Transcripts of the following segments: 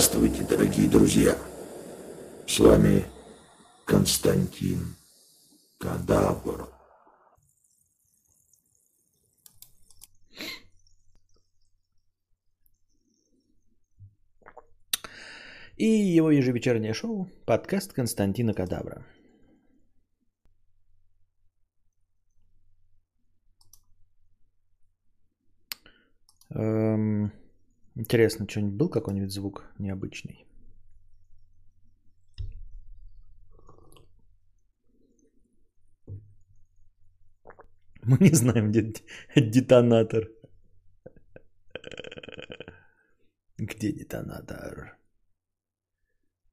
Здравствуйте, дорогие друзья! С вами Константин Кадабра. И его ежевечернее шоу «Подкаст Константина Кадабра». Интересно, что-нибудь был какой-нибудь звук необычный? Мы не знаем, где детонатор. Где детонатор?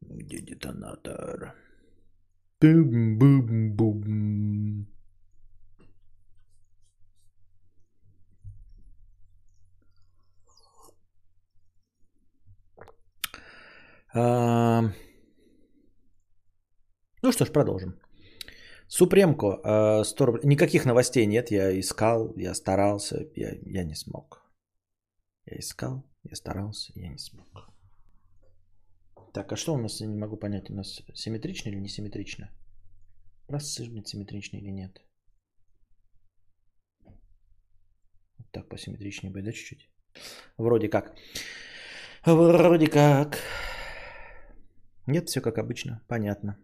Где детонатор? Бум-бум-бум. Ну что ж, продолжим. Супремко, 100 рублей. Никаких новостей нет, я искал, я старался, я не смог. Я искал, я старался, я не смог. Так, а что у нас, я не могу понять, у нас симметрично или несимметрично? У нас сыграть симметрично или нет? Вот так посимметричнее будет, да, чуть-чуть? Вроде как. Вроде как. Нет, все как обычно, понятно.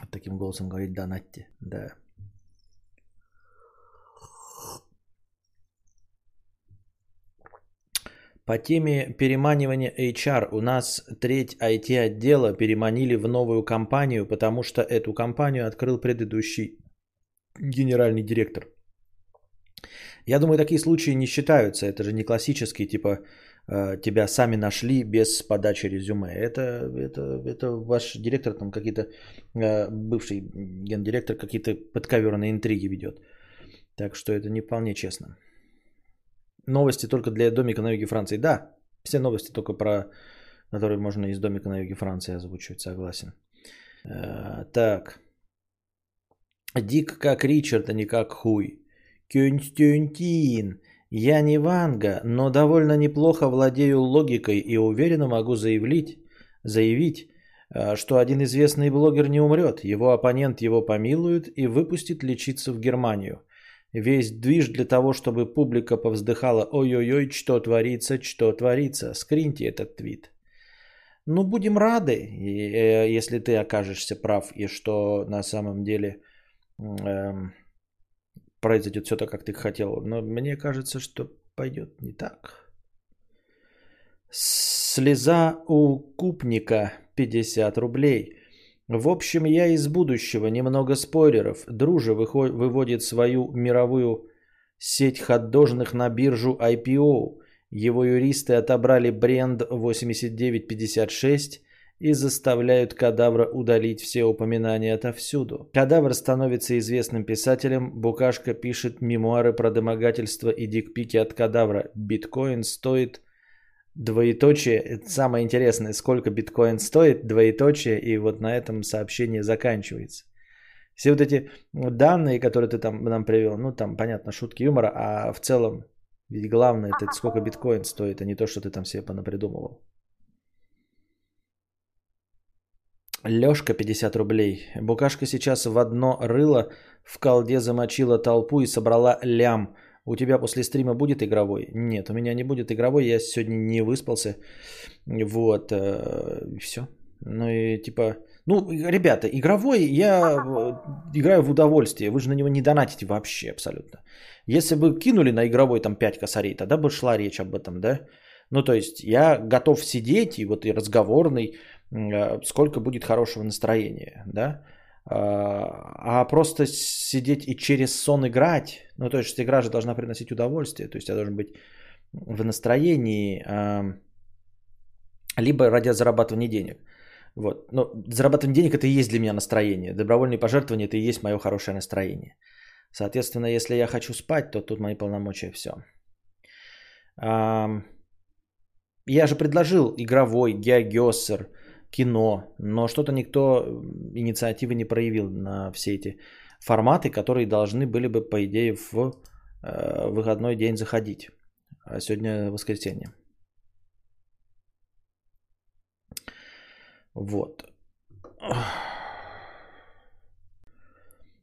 Вот таким голосом говорит «Донатьте», да. По теме переманивания HR у нас треть IT-отдела переманили в новую компанию, потому что эту компанию открыл предыдущий генеральный директор. Я думаю, такие случаи не считаются. Это же не классический, типа, тебя сами нашли без подачи резюме. Это ваш директор, там какие-то, бывший гендиректор, какие-то подковерные интриги ведет. Так что это не вполне честно. Новости только для домика на юге Франции. Да, все новости только про, которые можно из домика на юге Франции озвучивать, согласен. Так. Дик как Ричард, а не как хуй. Константин, я не Ванга, но довольно неплохо владею логикой и уверенно могу заявить, что один известный блогер не умрет, его оппонент его помилует и выпустит лечиться в Германию. Весь движ для того, чтобы публика повздыхала: ой-ой-ой, что творится, скриньте этот твит. Ну, будем рады, если ты окажешься прав и что на самом деле... произойдет все так, как ты хотел. Но мне кажется, что пойдет не так. Слеза у Купника 50 рублей. В общем, я из будущего. Немного спойлеров. Друже выводит свою мировую сеть хот-дожных на биржу IPO. Его юристы отобрали бренд 8956 и заставляют Кадавра удалить все упоминания отовсюду. Кадавр становится известным писателем. Букашка пишет мемуары про домогательство и дикпики от Кадавра. Биткоин стоит двоеточие. Это самое интересное, сколько биткоин стоит, двоеточие, и вот на этом сообщение заканчивается. Все вот эти данные, которые ты там нам привел, ну там, понятно, шутки юмора, а в целом ведь главное это сколько биткоин стоит, а не то, что ты там себе понапридумывал. Лёшка 50 рублей. Букашка сейчас в одно рыло в колде замочила толпу и собрала лям. У тебя после стрима будет игровой? Нет, у меня не будет игровой. Я сегодня не выспался. Вот. И все. Ну и типа... Ну, ребята, игровой я играю в удовольствие. Вы же на него не донатите вообще абсолютно. Если бы кинули на игровой там 5 косарей, тогда бы шла речь об этом, да? Ну, то есть я готов сидеть и вот и разговорный... сколько будет хорошего настроения, да, а просто сидеть и через сон играть, ну, то есть игра же должна приносить удовольствие, то есть я должен быть в настроении, либо ради зарабатывания денег, вот, но зарабатывание денег это и есть для меня настроение, добровольные пожертвования это и есть мое хорошее настроение, соответственно, если я хочу спать, то тут мои полномочия все. Я же предложил игровой, геогессер, кино, но что-то никто инициативы не проявил на все эти форматы, которые должны были бы, по идее, в выходной день заходить. А сегодня воскресенье. Вот.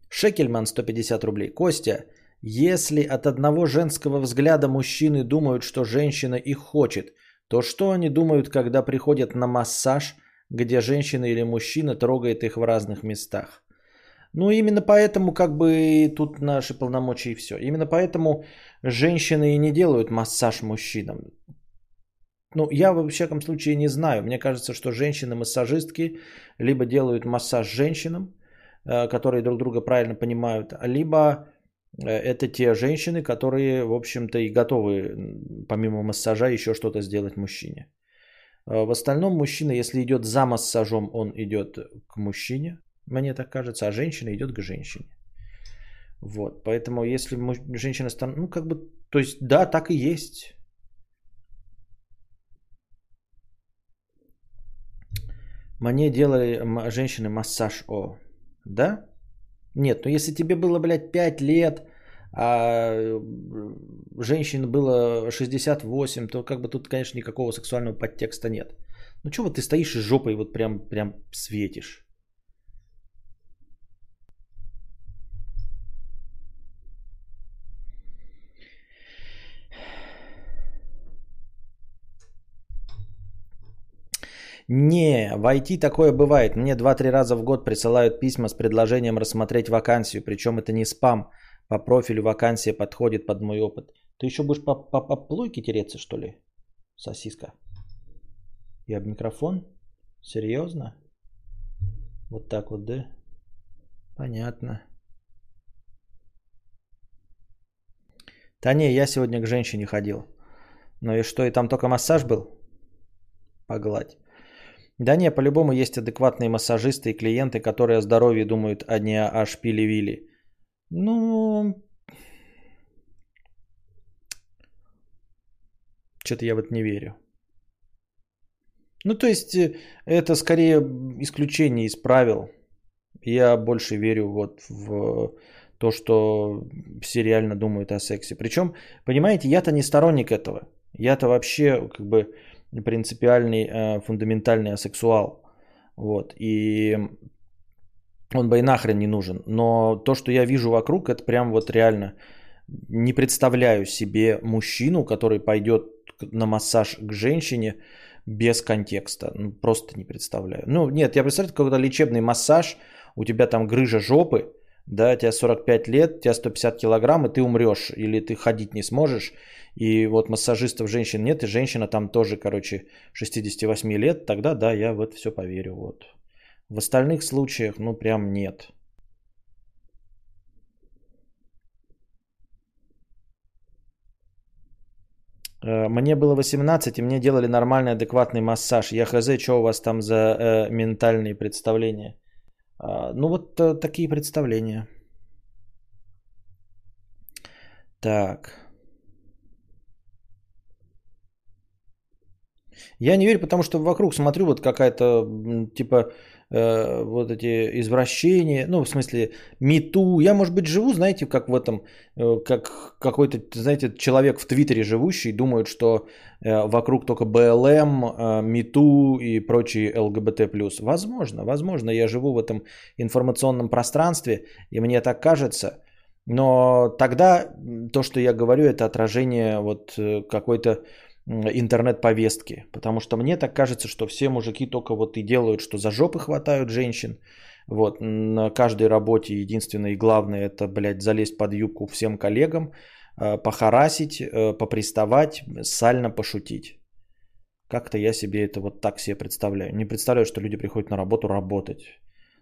Шекельман 150 рублей. Костя, если от одного женского взгляда мужчины думают, что женщина их хочет, то что они думают, когда приходят на массаж, где женщина или мужчина трогает их в разных местах? Ну, именно поэтому, как бы, тут наши полномочия и все. Именно поэтому женщины и не делают массаж мужчинам. Ну, я во всяком случае не знаю. Мне кажется, что женщины-массажистки либо делают массаж женщинам, которые друг друга правильно понимают, либо это те женщины, которые, в общем-то, и готовы помимо массажа еще что-то сделать мужчине. В остальном мужчина, если идет за массажом, он идет к мужчине, мне так кажется, а женщина идет к женщине. Вот, поэтому если женщина становится, ну, как бы, то есть, да, так и есть. Мне делали женщины массаж, о, да? Нет, ну если тебе было, блядь, 5 лет, а женщин было 68, то как бы тут, конечно, никакого сексуального подтекста нет. Ну чего вот ты стоишь и жопой вот прям светишь? Не, в IT такое бывает. Мне 2-3 раза в год присылают письма с предложением рассмотреть вакансию. Причем это не спам. По профилю вакансия подходит под мой опыт. Ты еще будешь по плойке тереться, что ли? Сосиска. Я об микрофон? Серьезно? Вот так вот, да? Понятно. Да не, я сегодня к женщине ходил. Ну и что, и там только массаж был? Погладь. Да не, по-любому есть адекватные массажисты и клиенты, которые о здоровье думают, а не о шпиле-виле. Ну, что-то я в это не верю. Ну, то есть, это скорее исключение из правил. Я больше верю вот в то, что все реально думают о сексе. Причем, понимаете, я-то не сторонник этого. Я-то вообще как бы принципиальный, фундаментальный асексуал. Вот. И он бы и нахрен не нужен. Но то, что я вижу вокруг, это прям вот реально. Не представляю себе мужчину, который пойдет на массаж к женщине без контекста. Ну, просто не представляю. Ну, нет, я представляю, когда лечебный массаж, у тебя там грыжа жопы, да, тебе 45 лет, тебе 150 килограмм, и ты умрешь, или ты ходить не сможешь, и вот массажистов женщин нет, и женщина там тоже, короче, 68 лет, тогда да, я в это все поверю, вот. В остальных случаях, ну, прям нет. Мне было 18, и мне делали нормальный, адекватный массаж. Я хз, что у вас там за ментальные представления? Ну, вот такие представления. Так. Я не верю, потому что вокруг смотрю, вот какая-то, типа, вот эти извращения, ну, в смысле, мету. Я, может быть, живу, знаете, как в этом, как какой-то, знаете, человек в Твиттере живущий, думает, что вокруг только БЛМ, мету и прочие ЛГБТ+. Возможно, я живу в этом информационном пространстве, и мне так кажется. Но тогда то, что я говорю, это отражение вот какой-то интернет-повестки, потому что мне так кажется, что все мужики только вот и делают, что за жопы хватают женщин, вот, на каждой работе единственное и главное это, блядь, залезть под юбку всем коллегам, похарасить, поприставать, сально пошутить. Как-то я себе это вот так себе представляю. Не представляю, что люди приходят на работу работать.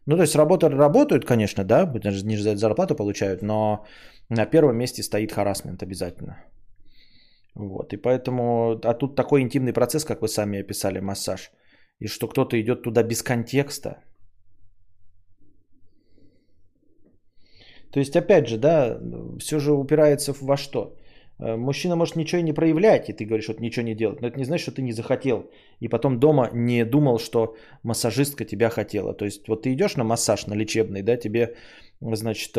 Ну, то есть работают, конечно, да, не же зарплату получают, но на первом месте стоит харассмент обязательно. Вот, и поэтому, а тут такой интимный процесс, как вы сами описали, массаж, и что кто-то идет туда без контекста. То есть, опять же, да, все же упирается во что? Мужчина может ничего и не проявлять, и ты говоришь, вот ничего не делать, но это не значит, что ты не захотел, и потом дома не думал, что массажистка тебя хотела. То есть, вот ты идешь на массаж, на лечебный, да, тебе, значит,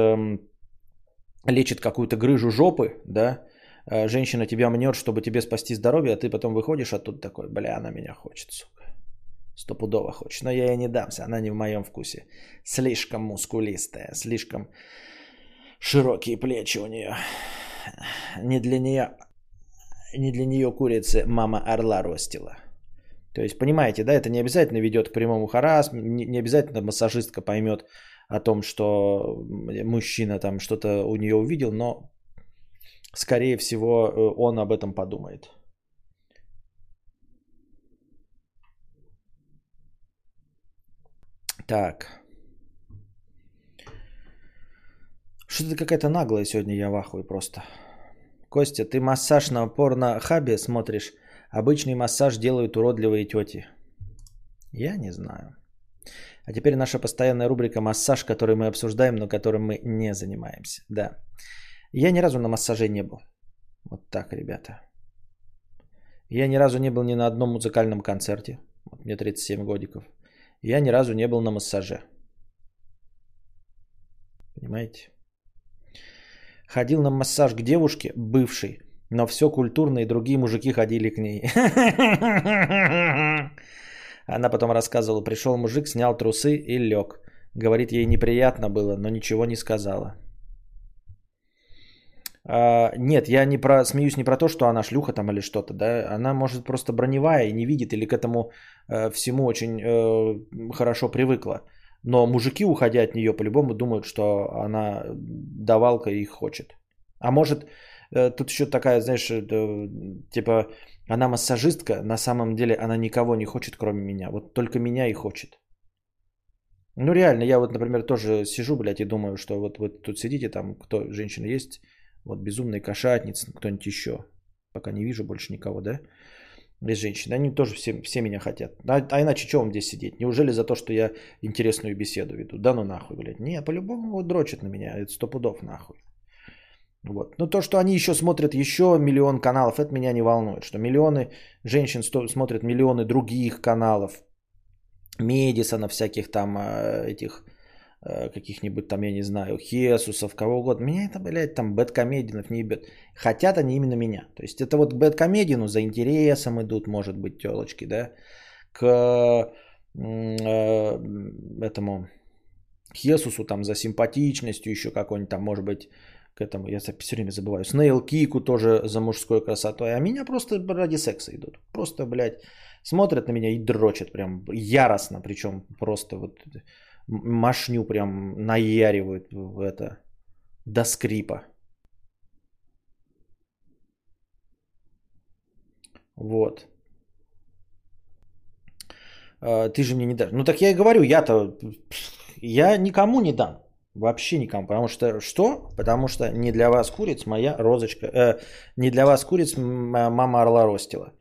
лечит какую-то грыжу жопы, да, женщина тебя мнет, чтобы тебе спасти здоровье, а ты потом выходишь, а тут такой, бля, она меня хочет, сука. Стопудово хочет, но я ей не дамся, она не в моем вкусе. Слишком мускулистая, слишком широкие плечи у нее. Не для нее курицы мама орла ростила. То есть, понимаете, да, это не обязательно ведет к прямому харассменту, не обязательно массажистка поймет о том, что мужчина там что-то у нее увидел, но, скорее всего, он об этом подумает. Так. Что-то какая-то наглая сегодня, я в ахуе просто. Костя, ты массаж на порнохабе смотришь? Обычный массаж делают уродливые тети. Я не знаю. А теперь наша постоянная рубрика «Массаж», которую мы обсуждаем, но которым мы не занимаемся. Да. Я ни разу на массаже не был. Вот так, ребята. Я ни разу не был ни на одном музыкальном концерте. Вот мне 37 годиков. Я ни разу не был на массаже. Понимаете? Ходил на массаж к девушке, бывшей, но все культурно, и другие мужики ходили к ней. Она потом рассказывала, пришел мужик, снял трусы и лег. Говорит, ей неприятно было, но ничего не сказала. Нет, я смеюсь не про то, что она шлюха там или что-то, да, она может просто броневая и не видит, или к этому всему очень хорошо привыкла. Но мужики, уходя от нее, по-любому думают, что она давалка и их хочет. А может, тут еще такая, знаешь, типа, она массажистка, на самом деле она никого не хочет, кроме меня. Вот только меня и хочет. Ну реально, я вот, например, тоже сижу, блядь, и думаю, что вот тут сидите, там, кто, женщина есть, вот безумная кошатница, кто-нибудь еще. Пока не вижу больше никого, да? Без женщин. Они тоже все меня хотят. А иначе что вам здесь сидеть? Неужели за то, что я интересную беседу веду? Да ну нахуй, блядь. Не, по-любому вот дрочат на меня. Это 100 пудов нахуй. Вот. Но то, что они еще смотрят еще миллион каналов, это меня не волнует. Что миллионы женщин смотрят миллионы других каналов. Медисона всяких там этих каких-нибудь там, я не знаю, Хесусов, кого угодно. Меня это, блядь, там бэдкомедианов не ебет. Хотят они именно меня. То есть это вот к бэдкомедиану за интересом идут, может быть, телочки, да. К этому Хесусу там за симпатичностью еще какой-нибудь там, может быть, к этому, я все время забываю, Снейл Кику тоже за мужской красотой. А меня просто ради секса идут. Просто, блядь, смотрят на меня и дрочат прям яростно. Причем просто вот... Машню прям наяривают в это до скрипа. Вот. Ты же мне не дашь. Ну так я и говорю, я никому не дам. Вообще никому. Потому что что? Потому что не для вас куриц моя розочка. Не для вас куриц мама орла ростила.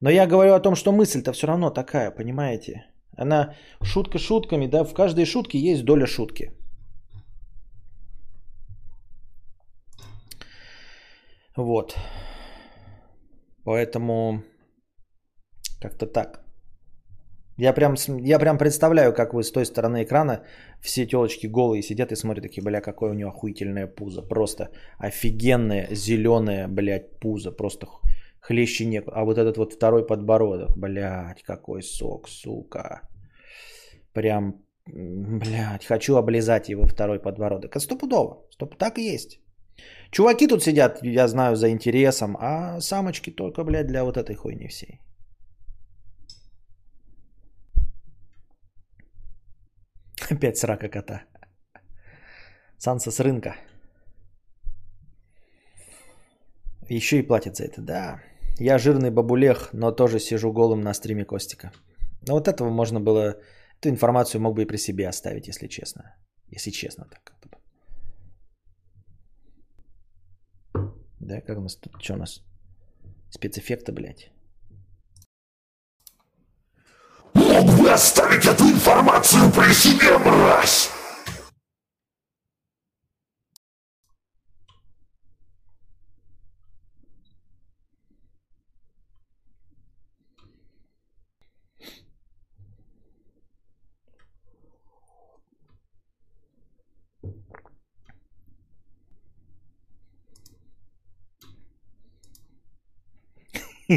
Но я говорю о том, что мысль-то все равно такая, понимаете? Она шутка шутками, да, в каждой шутке есть доля шутки. Вот. Поэтому как-то так. Я прям представляю, как вы с той стороны экрана, все телочки голые сидят и смотрят такие, бля, какое у нее охуительное пузо. Просто офигенное зеленое, блядь, пузо. Просто хлеще некуда. А вот этот вот второй подбородок. Блядь, какой сок, сука. Прям, блядь, хочу облизать его второй подбородок. Это стопудово. Так и есть. Чуваки тут сидят, я знаю, за интересом. А самочки только, блядь, для вот этой хуйни всей. Опять срака кота. Санса с рынка. Еще и платят за это, да. Я жирный бабулех, но тоже сижу голым на стриме Костика. Но вот этого можно было... Эту информацию мог бы и при себе оставить, если честно. Если честно, так как-то. Да, как у нас тут? Что у нас? Спецэффекты, блядь. Мог бы оставить эту информацию при себе, мразь!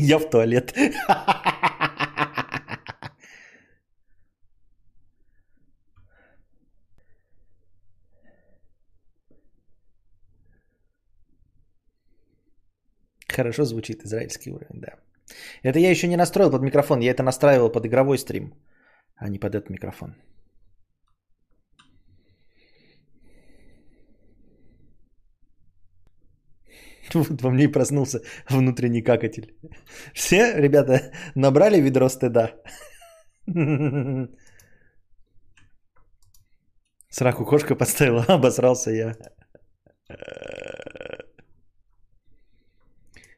Я в туалет. Хорошо звучит израильский уровень, да. Это я еще не настроил под микрофон, я это настраивал под игровой стрим, а не под этот микрофон. Вот во мне и проснулся внутренний какатель. Все, ребята, набрали ведро стыда? Сраку кошка подставила, обосрался я.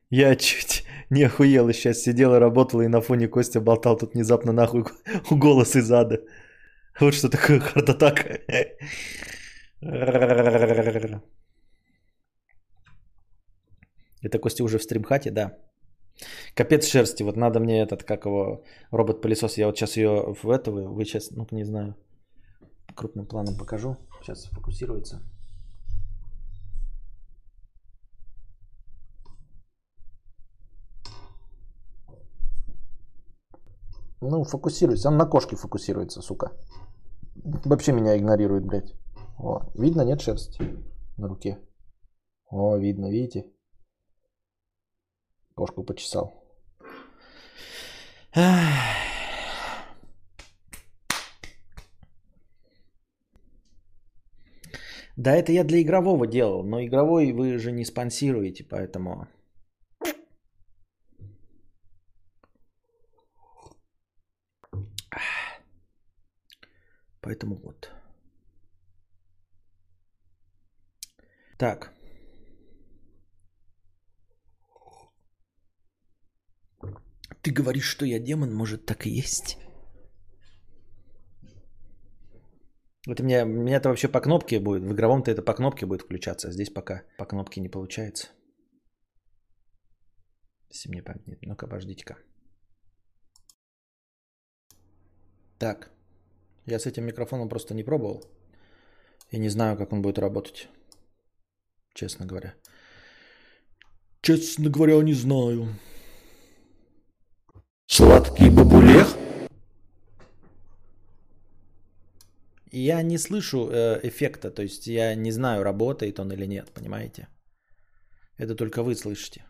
Я чуть не охуел, и сейчас сидела, работала, и на фоне Костя болтал тут внезапно нахуй голос из ада. Вот что такое хард-атака. Это Костя уже в стримхате, да. Капец шерсти, вот надо мне этот, как его, робот-пылесос. Я вот сейчас ее в этого, вы сейчас, ну не знаю, крупным планом покажу. Сейчас фокусируется. Ну, фокусируется, он на кошке фокусируется, сука. Вообще меня игнорирует, блядь. О, видно, нет шерсти на руке? О, видно, видите? Кошку почесал. Да, это я для игрового делал, но игровой вы же не спонсируете, поэтому... Поэтому вот. Так. Ты говоришь, что я демон, может, так и есть? Вот у меня это вообще по кнопке будет. В игровом-то это по кнопке будет включаться, а здесь пока по кнопке не получается. Если мне память нет. Ну-ка, подождите-ка. Так. Я с этим микрофоном просто не пробовал. И не знаю, как он будет работать. Честно говоря. Честно говоря, не знаю. Сладкий бабулех? Я не слышу эффекта. То есть я не знаю, работает он или нет. Понимаете? Это только вы слышите.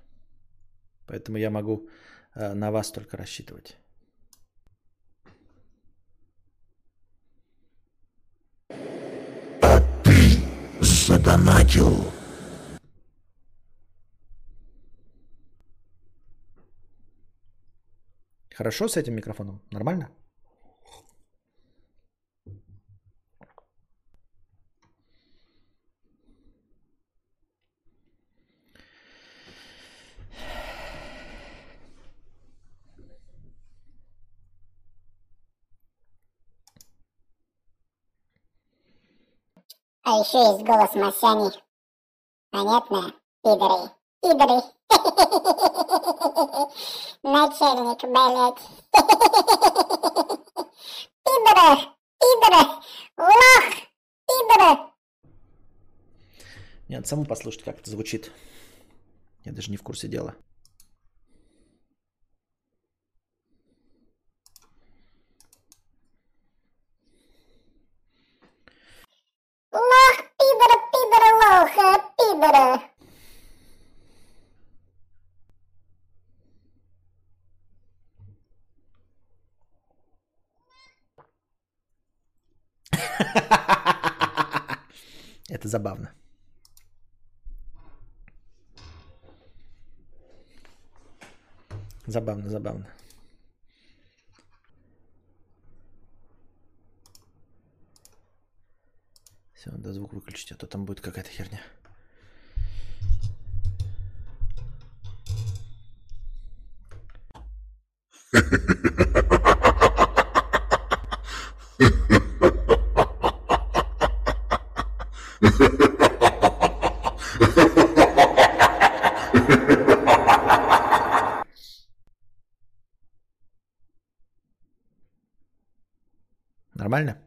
Поэтому я могу на вас только рассчитывать. Задонатил. Хорошо с этим микрофоном? Нормально? А еще есть голос Масяни. Понятно? Пидоры. Пидоры. Начальник, блядь. Пидоры. Пидоры. Лох. Пидоры. Мне надо саму послушать, как это звучит. Я даже не в курсе дела. Лох, пидора, пидора, лоха, пидора. Это забавно. Забавно, забавно. Надо звук выключить, а то там будет какая-то херня. Нормально?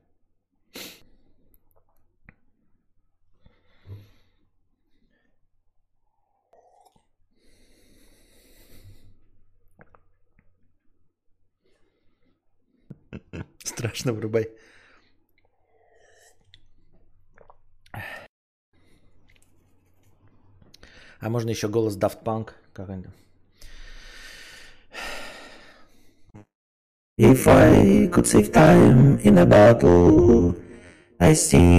страшно, врубай. А можно еще голос Дафт Панк какой-нибудь. If I could save time in a bottle, I see.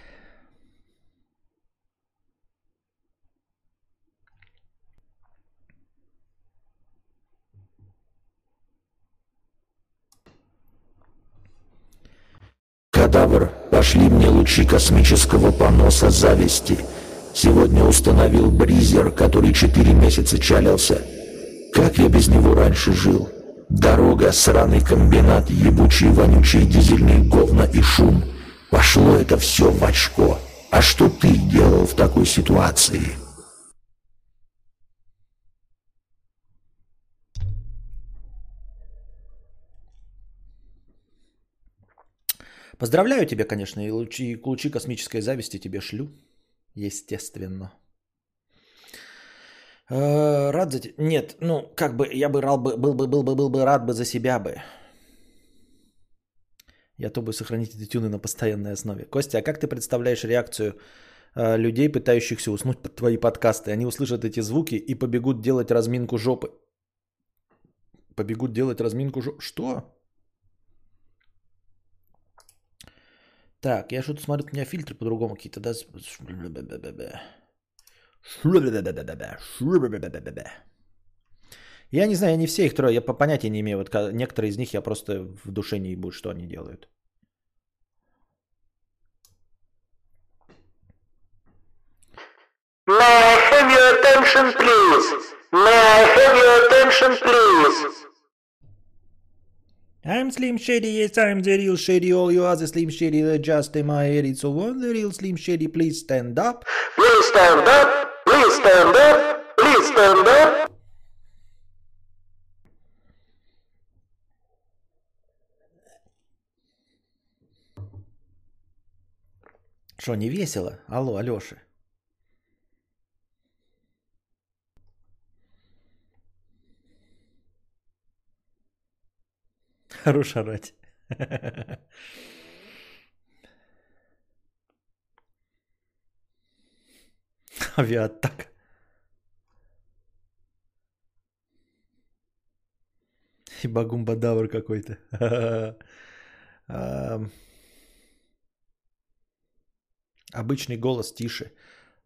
Кадавр, пошли мне лучи космического поноса зависти. Сегодня установил бризер, который 4 месяца чалился. Как я без него раньше жил? Дорога, сраный комбинат, ебучие, вонючие дизельные говна и шум. Пошло это все в очко. А что ты делал в такой ситуации? Поздравляю тебя, конечно, и лучи космической зависти тебе шлю. Естественно. Рад за тебя. Нет, ну, как бы я бы был бы рад за себя бы. Я то бы сохранить эти тюны на постоянной основе. Костя, а как ты представляешь реакцию людей, пытающихся уснуть под твои подкасты? Они услышат эти звуки и побегут делать разминку жопы. Побегут делать разминку жопы. Что? Так, я что-то смотрю, у меня фильтры по-другому какие-то, да? Я не знаю, я не все их трое, я по понятия не имею. Вот некоторые из них я просто в душе не ебу, что они делают. May I have your attention, please? May I have your attention, please? I'm Slim Shady, yes, I'm the real Shady. All you other Slim Shady are just in my head. So won't the real Slim Shady please stand up? Please stand up, please stand up, please stand up. Что, не весело? Алло, Алёша. Хорош орать. Авиатака. И багумбадавр какой-то. Обычный голос тише.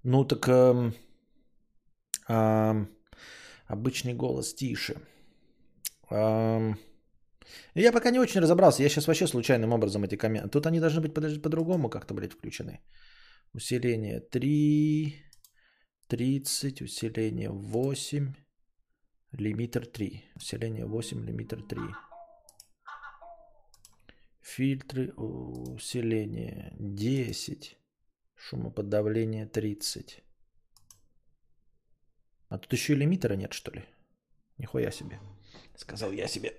Ну так... обычный голос тише. Я пока не очень разобрался. Я сейчас вообще случайным образом эти комменты... Тут они должны быть, подожди, по-другому как-то, блядь, включены. Усиление 3. 30. Усиление 8. Лимитер 3. Усиление 8. Лимитер 3. Фильтры. Усиление 10. Шумоподавление 30. А тут еще и лимитера нет, что ли? Нихуя себе. Сказал я себе.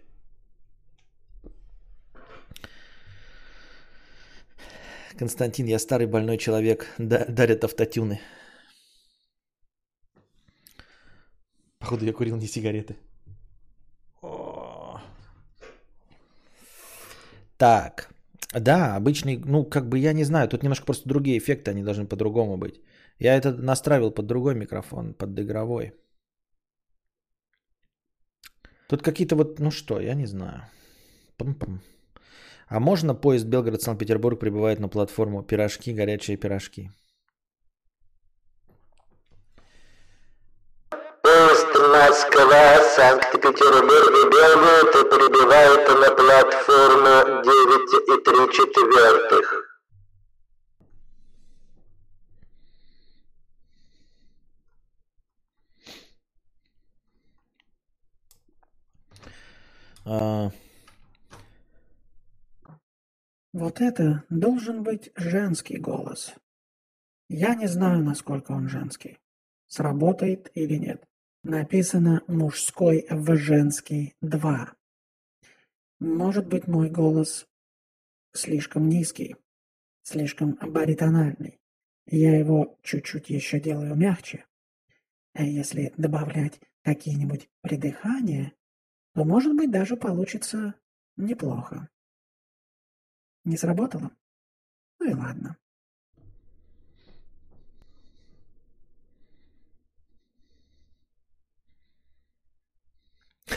Константин, я старый больной человек. Дарят автотюны. Походу, я курил не сигареты. Так. Да, обычный, ну, как бы я не знаю, тут немножко просто другие эффекты, они должны по-другому быть. Я это настраивал под другой микрофон, под игровой. Тут какие-то вот, ну что, я не знаю. Пам-пам. А можно поезд Белгород-Санкт-Петербург прибывает на платформу? Пирожки, горячие пирожки. Поезд Москва-Санкт-Петербург-Белгород прибывает на платформу 9,3/4. Вот это должен быть женский голос. Я не знаю, насколько он женский. Сработает или нет. Написано «мужской в женский 2». Может быть, мой голос слишком низкий, слишком баритональный. Я его чуть-чуть еще делаю мягче. А если добавлять какие-нибудь придыхания, то, может быть, даже получится неплохо. Не сработало? Ну и ладно.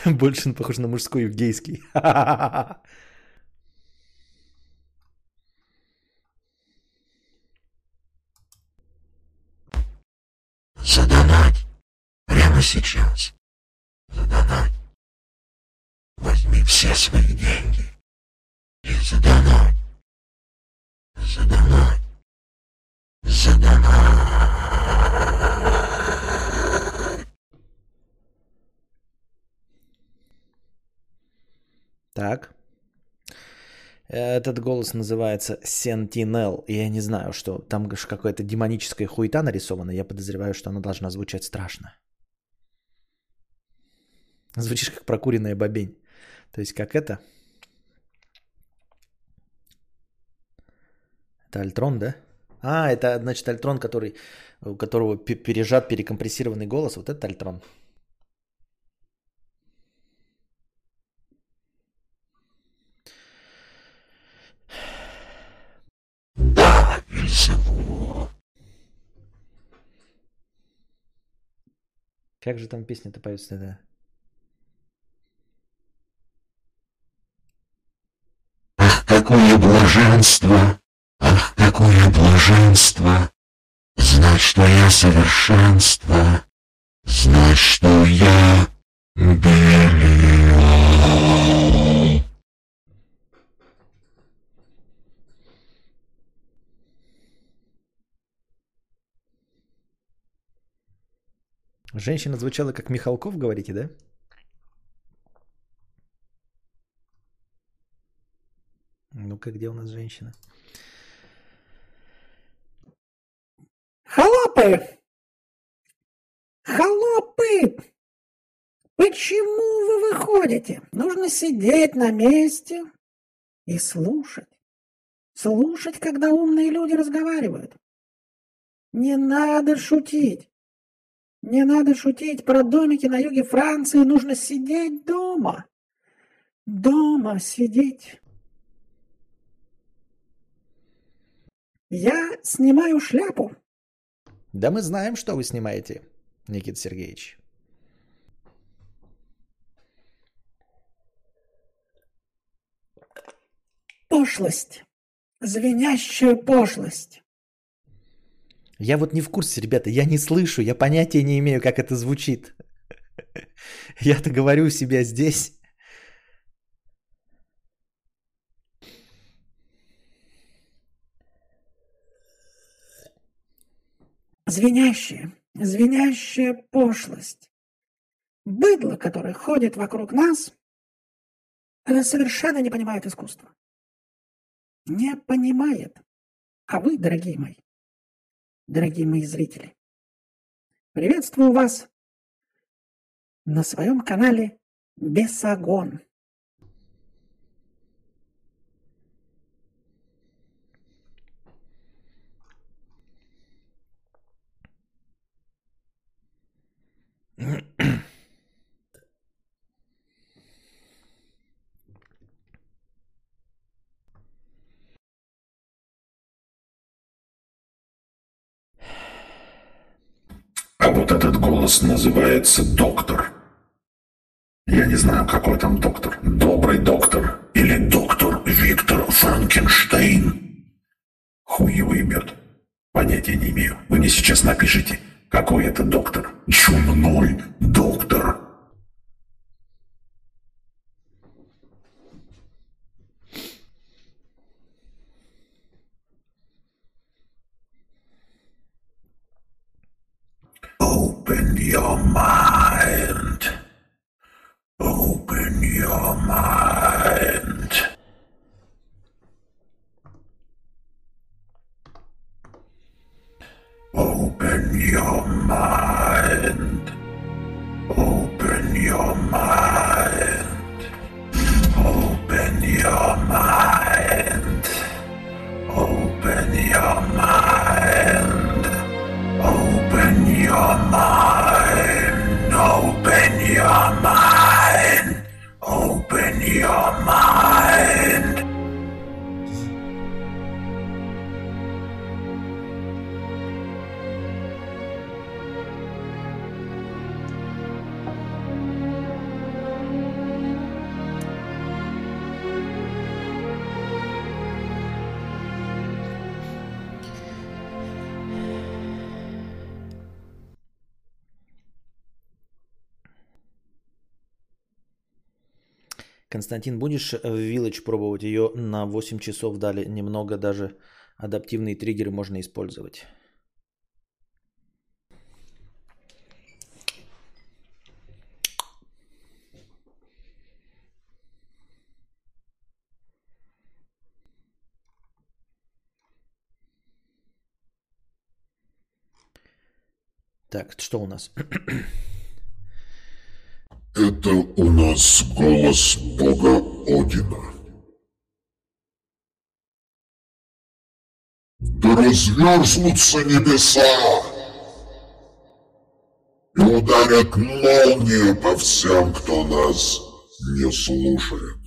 Больше он похож на мужской евгейский. Задонать. Прямо сейчас. Задонать. Возьми все свои деньги. И задонать. Задонать. Задонать. Так. Этот голос называется Sentinel. Я не знаю, что там какая-то демоническая хуета нарисована. Я подозреваю, что она должна звучать страшно. Звучишь как прокуренная бобень. То есть как это? Это Альтрон, да? А, это значит Альтрон, у которого пережат перекомпрессированный голос. Вот это Альтрон. Да, Вильзеву. Как же там песня-то поется, да? Ах, какое блаженство! Ах, какое блаженство! Знать, что я совершенство! Знать, что я белил! Женщина звучала как Михалков, говорите, да? Ну-ка, где у нас женщина? Холопы! Холопы! Почему вы выходите? Нужно сидеть на месте и слушать. Слушать, когда умные люди разговаривают. Не надо шутить. Не надо шутить про домики на юге Франции. Нужно сидеть дома. Дома сидеть. Я снимаю шляпу. Да мы знаем, что вы снимаете, Никита Сергеевич. Пошлость. Звенящая пошлость. Я вот не в курсе, ребята, я не слышу, я понятия не имею, как это звучит. Я-то говорю себя здесь. Звенящая, звенящая пошлость. Быдло, которое ходит вокруг нас, оно совершенно не понимает искусства. Не понимает. А вы, дорогие мои. Дорогие мои зрители, приветствую вас на своем канале Бесогон. А вот этот голос называется доктор. Я не знаю, какой там доктор. Добрый доктор или доктор Виктор Франкенштейн. Хуй его ебет. Понятия не имею. Вы мне сейчас напишите, какой это доктор. Чумной доктор. Open your mind. Open your mind. your mind. Open your mind. Open your mind. Open your mind. Open your mind. Open your mind. Open your mind. Константин, будешь в Village пробовать ее? На 8 часов дали немного, даже адаптивные триггеры можно использовать. Так, что у нас? Это у нас голос бога Одина. Да разверзнутся небеса и ударят молнии по всем, кто нас не слушает.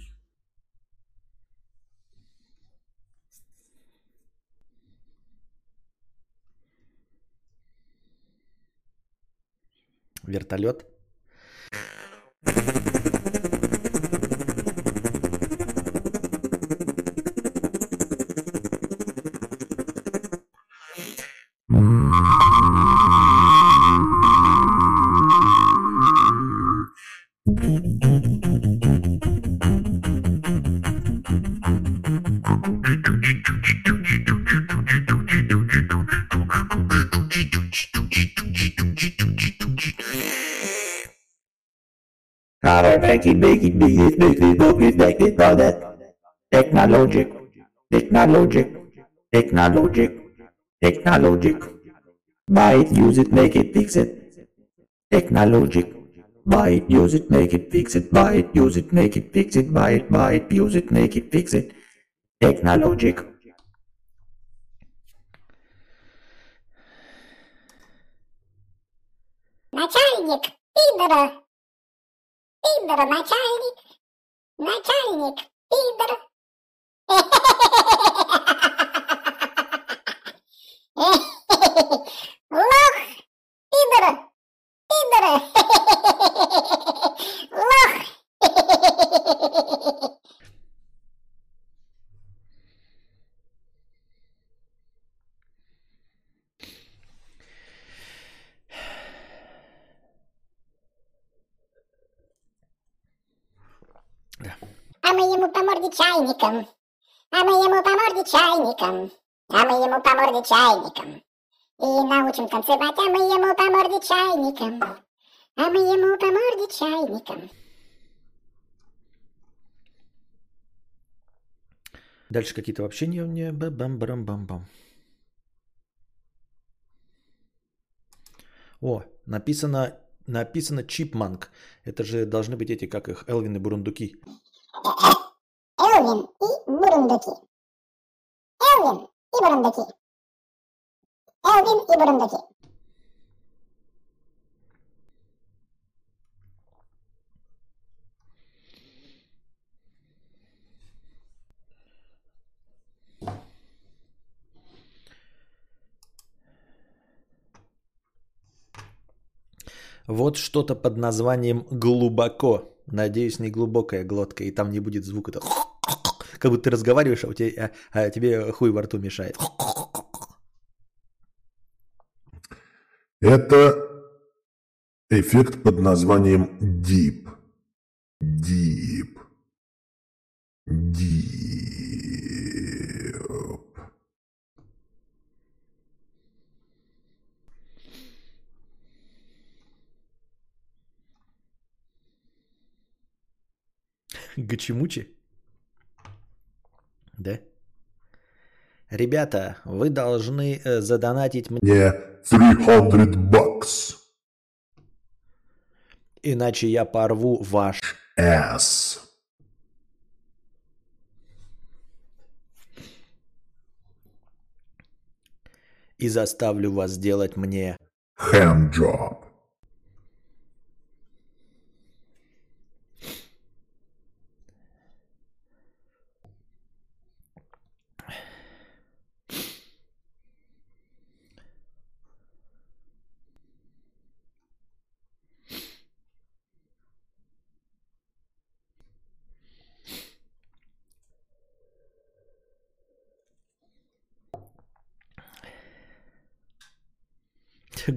Вертолет. Technologic. Buy it, use it, make it, fix it. Technologic. Buy it, use it, make it, fix it. Buy it, use it, make it, fix it. Buy it, use it, make it, fix it. Technologic. Начальник, пидора. Пидор, начальник. Начальник, пидор. Лох, пидор. Пидор. Лох. А мы ему по морде чайником, а мы ему по морде чайником, а мы ему по морде чайником. И научим танцевать, а мы ему по морде чайником, а мы ему по морде чайником. Дальше какие-то вообще не бам-бам-бам-бам. О, написано чипманк. Это же должны быть эти, как их, Элвин и бурундуки. Элвин и бурундуки. Элвин и бурундуки. Элвин и бурундуки. Вот что-то под названием «Глубоко». Надеюсь, не глубокая глотка, и там не будет звука. Как будто ты разговариваешь, а тебе хуй во рту мешает. Это эффект под названием «Deep». Deep. Deep. Гачимучи? Да? Ребята, вы должны задонатить мне $300. Иначе я порву ваш ass. И заставлю вас сделать мне handjob.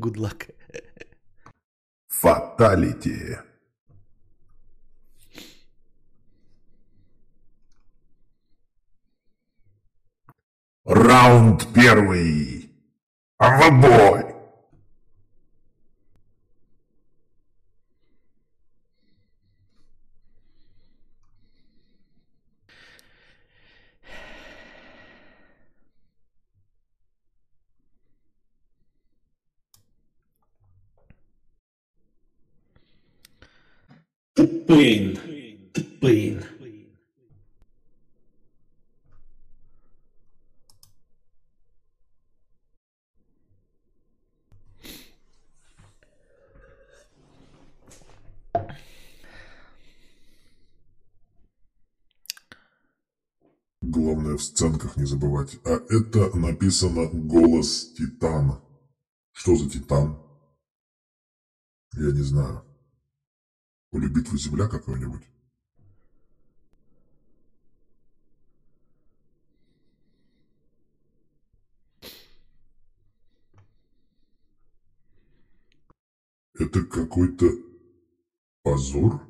Good luck. Fatality. Раунд первый. В бой. Тупин. Главное в сценках не забывать. А это написано «Голос Титана». Что за Титан? Я не знаю. Или битву земля какой-нибудь? Это какой-то позор?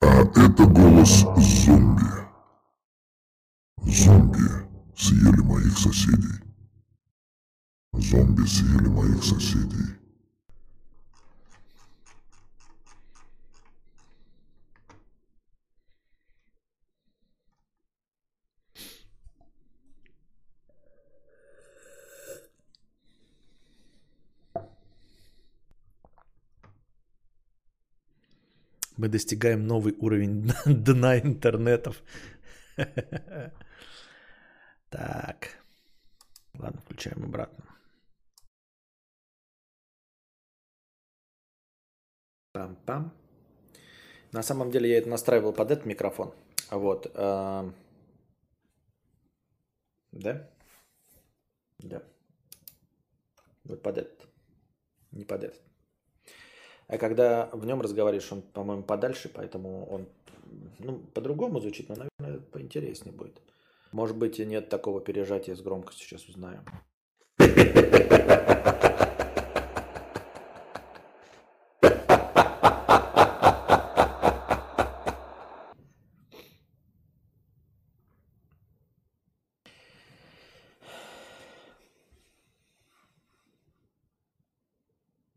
А это голос зомби. Зомби съели моих соседей. Зомби съели моих соседей. Мы достигаем новый уровень дна интернетов. Так, ладно, включаем обратно. Пам-пам. На самом деле я это настраивал под этот микрофон. Вот. Да? Да. Вот под этот. Не под этот. А когда в нем разговариваешь, он, по-моему, подальше, поэтому он по-другому звучит, но, наверное, поинтереснее будет. Может быть, и нет такого пережатия с громкостью, сейчас узнаю.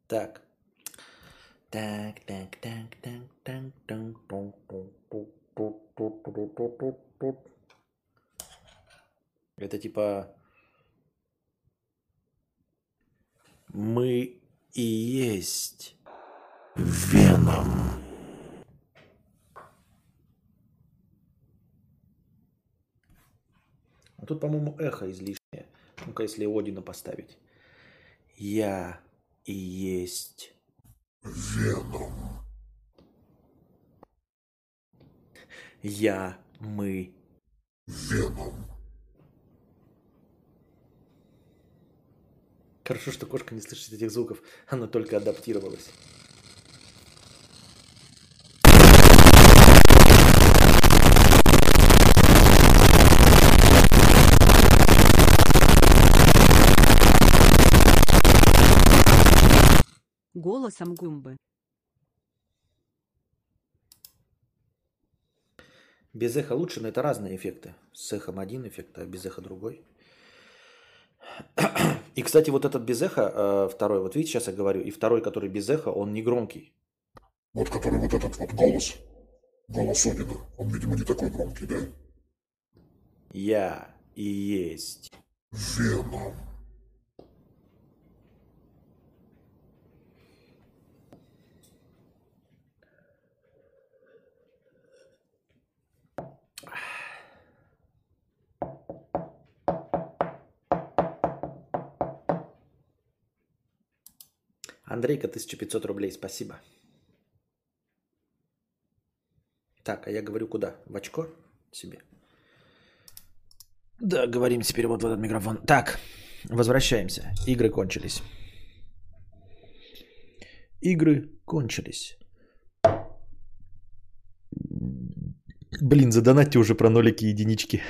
Так. Так. Это типа мы и есть Веном. А тут, по-моему, эхо излишнее. Ну-ка, если Одина поставить. Я и есть Веном. Я, мы, Веном. Хорошо, что кошка не слышит этих звуков. Она только адаптировалась. Голосом Гумбы. Без эха лучше, но это разные эффекты. С эхом один эффект, а без эха другой. И, кстати, вот этот без эха, второй, вот видите, сейчас я говорю, и второй, который без эха, он не громкий. Вот который вот этот вот голос. Голос Огина. Он, видимо, не такой громкий, да? Я и есть. Веном. Андрейка, 1500 рублей, спасибо. Так, а я говорю куда? В очко себе? Да, говорим теперь вот в этот микрофон. Так, возвращаемся. Игры кончились. Игры кончились. Блин, задонатьте уже про нолики и единички.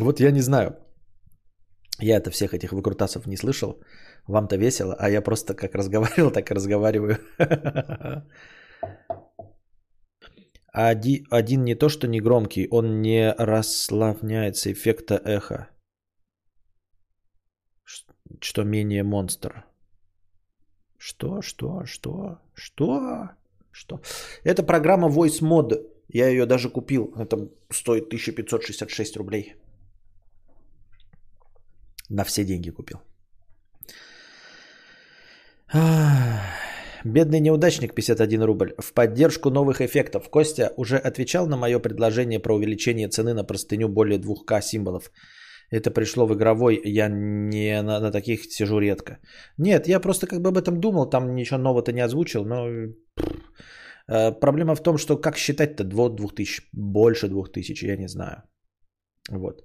Вот я не знаю. Я-то всех этих выкрутасов не слышал. Вам-то весело, а я просто как разговаривал, так и разговариваю. Один не то, что не громкий, он не расслабляется эффекта эха. Что менее монстр. Что? Это программа Voice Mod. Я ее даже купил. Это стоит 1566 рублей. На все деньги купил. Бедный неудачник, 51 рубль. В поддержку новых эффектов. Костя уже отвечал на мое предложение про увеличение цены на простыню более 2К символов. Это пришло в игровой. Я не на таких сижу редко. Нет, я просто как бы об этом думал. Там ничего нового-то не озвучил. Но проблема в том, что как считать-то 2000, больше 2000, я не знаю. Вот.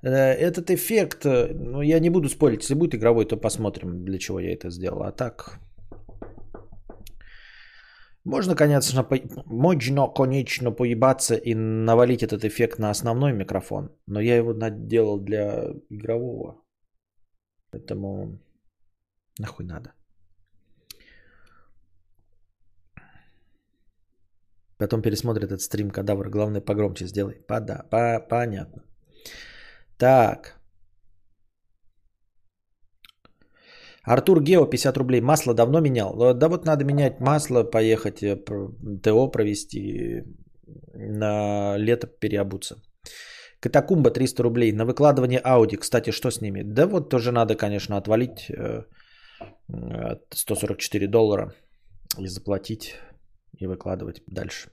Этот эффект, ну, я не буду спорить, если будет игровой, то посмотрим, для чего я это сделал. А так, можно, конечно, поебаться и навалить этот эффект на основной микрофон, но я его делал для игрового, поэтому нахуй надо. Потом пересмотрит этот стрим, Кадавр, главное погромче сделай. Понятно. Так. Артур Гео, 50 рублей. Масло давно менял? Да вот надо менять масло, поехать ТО провести, на лето переобуться. Катакумба, 300 рублей. На выкладывание Ауди. Кстати, что с ними? Да вот тоже надо, конечно, отвалить $144 и заплатить, и выкладывать дальше.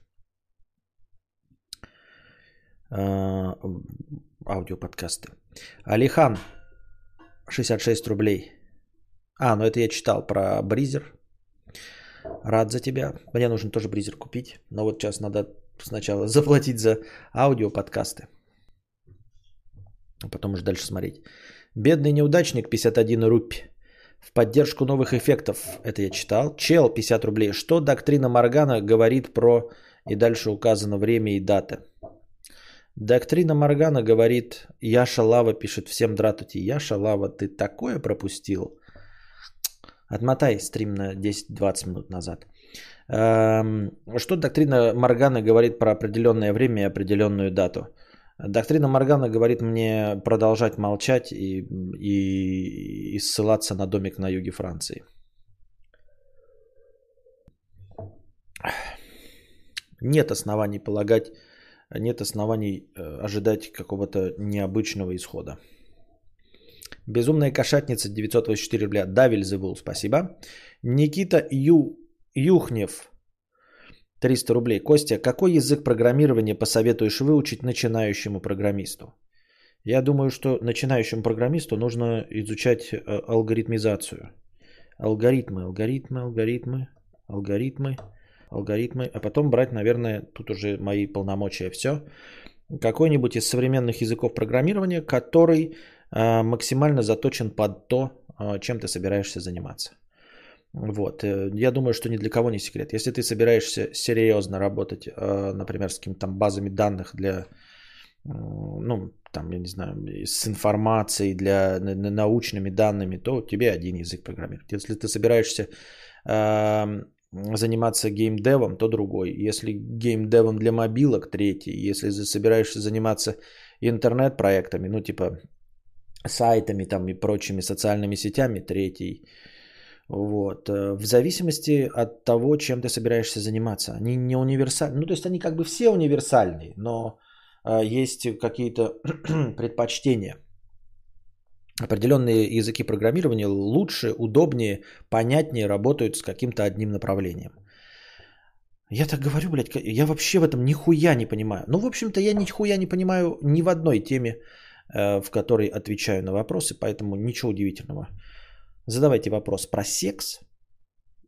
Аудиоподкасты. Алихан, 66 рублей. Ну это я читал про бризер. Рад за тебя. Мне нужно тоже бризер купить. Но вот сейчас надо сначала заплатить за аудиоподкасты. А потом уже дальше смотреть. Бедный неудачник, 51 рупий. В поддержку новых эффектов. Это я читал. Чел, 50 рублей. Что доктрина Моргана говорит про... И дальше указано время и дата. Доктрина Моргана говорит... Яша Лава пишет. Всем дратути. Яша Лава, ты такое пропустил? Отмотай стрим на 10-20 минут назад. Что доктрина Моргана говорит про определенное время и определенную дату? Доктрина Моргана говорит мне продолжать молчать и ссылаться на домик на юге Франции. Нет оснований полагать, нет оснований ожидать какого-то необычного исхода. Безумная кошатница, 984 рубля. Давиль Зевул, спасибо. Никита Юхнев, 300 рублей. Костя, какой язык программирования посоветуешь выучить начинающему программисту? Я думаю, что начинающему программисту нужно изучать алгоритмизацию. Алгоритмы. А потом брать, наверное, тут уже мои полномочия, все. Какой-нибудь из современных языков программирования, который максимально заточен под то, чем ты собираешься заниматься. Вот, я думаю, что ни для кого не секрет. Если ты собираешься серьезно работать, например, с какими-то там базами данных для, ну, там, я не знаю, с информацией, для научными данными, то тебе один язык программировать. Если ты собираешься заниматься геймдевом, то другой. Если геймдевом для мобилок, третий. Если собираешься заниматься интернет-проектами, ну, типа сайтами там и прочими социальными сетями, третий. Вот. В зависимости от того, чем ты собираешься заниматься. Они не универсальны. Ну, то есть они как бы все универсальные, но есть какие-то предпочтения. Определенные языки программирования лучше, удобнее, понятнее работают с каким-то одним направлением. Я так говорю, блядь, я вообще в этом нихуя не понимаю. Ну, в общем-то, я нихуя не понимаю ни в одной теме, в которой отвечаю на вопросы, поэтому ничего удивительного. Задавайте вопрос про секс,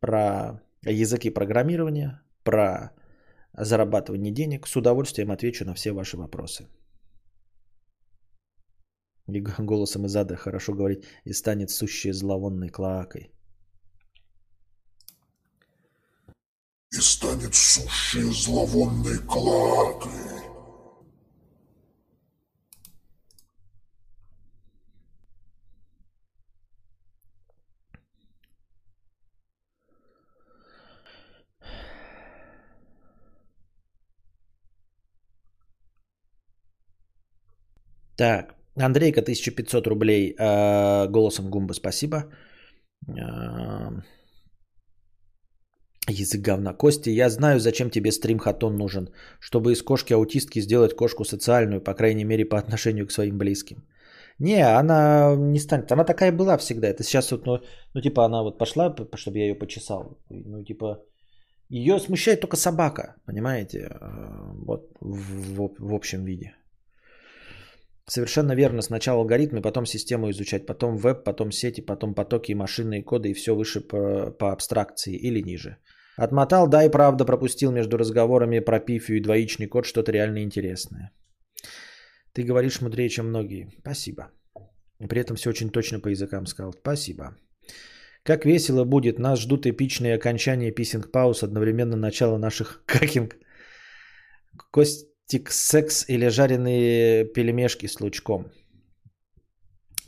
про языки программирования, про зарабатывание денег. С удовольствием отвечу на все ваши вопросы. И голосом из ада хорошо говорить и станет сущей зловонной клоакой. И станет сущей зловонной клоакой. Так, Андрейка, 1500 рублей. Голосом Гумба, спасибо. Язык говна. Кости, я знаю, зачем тебе стрим-хатон нужен. Чтобы из кошки-аутистки сделать кошку социальную, по крайней мере, по отношению к своим близким. Не, она не станет. Она такая была всегда. Это сейчас вот, ну типа, она вот пошла, чтобы я ее почесал. Ну, типа, ее смущает только собака, понимаете? Вот в общем виде. Совершенно верно. Сначала алгоритмы, потом систему изучать, потом веб, потом сети, потом потоки и машинные коды и все выше по абстракции или ниже. Отмотал, да и правда пропустил между разговорами про пифию и двоичный код что-то реально интересное. Ты говоришь мудрее, чем многие. Спасибо. При этом все очень точно по языкам сказал. Спасибо. Как весело будет. Нас ждут эпичные окончания писинг-пауз, одновременно начало наших какинг. Кость. Секс или жареные пельмешки с лучком.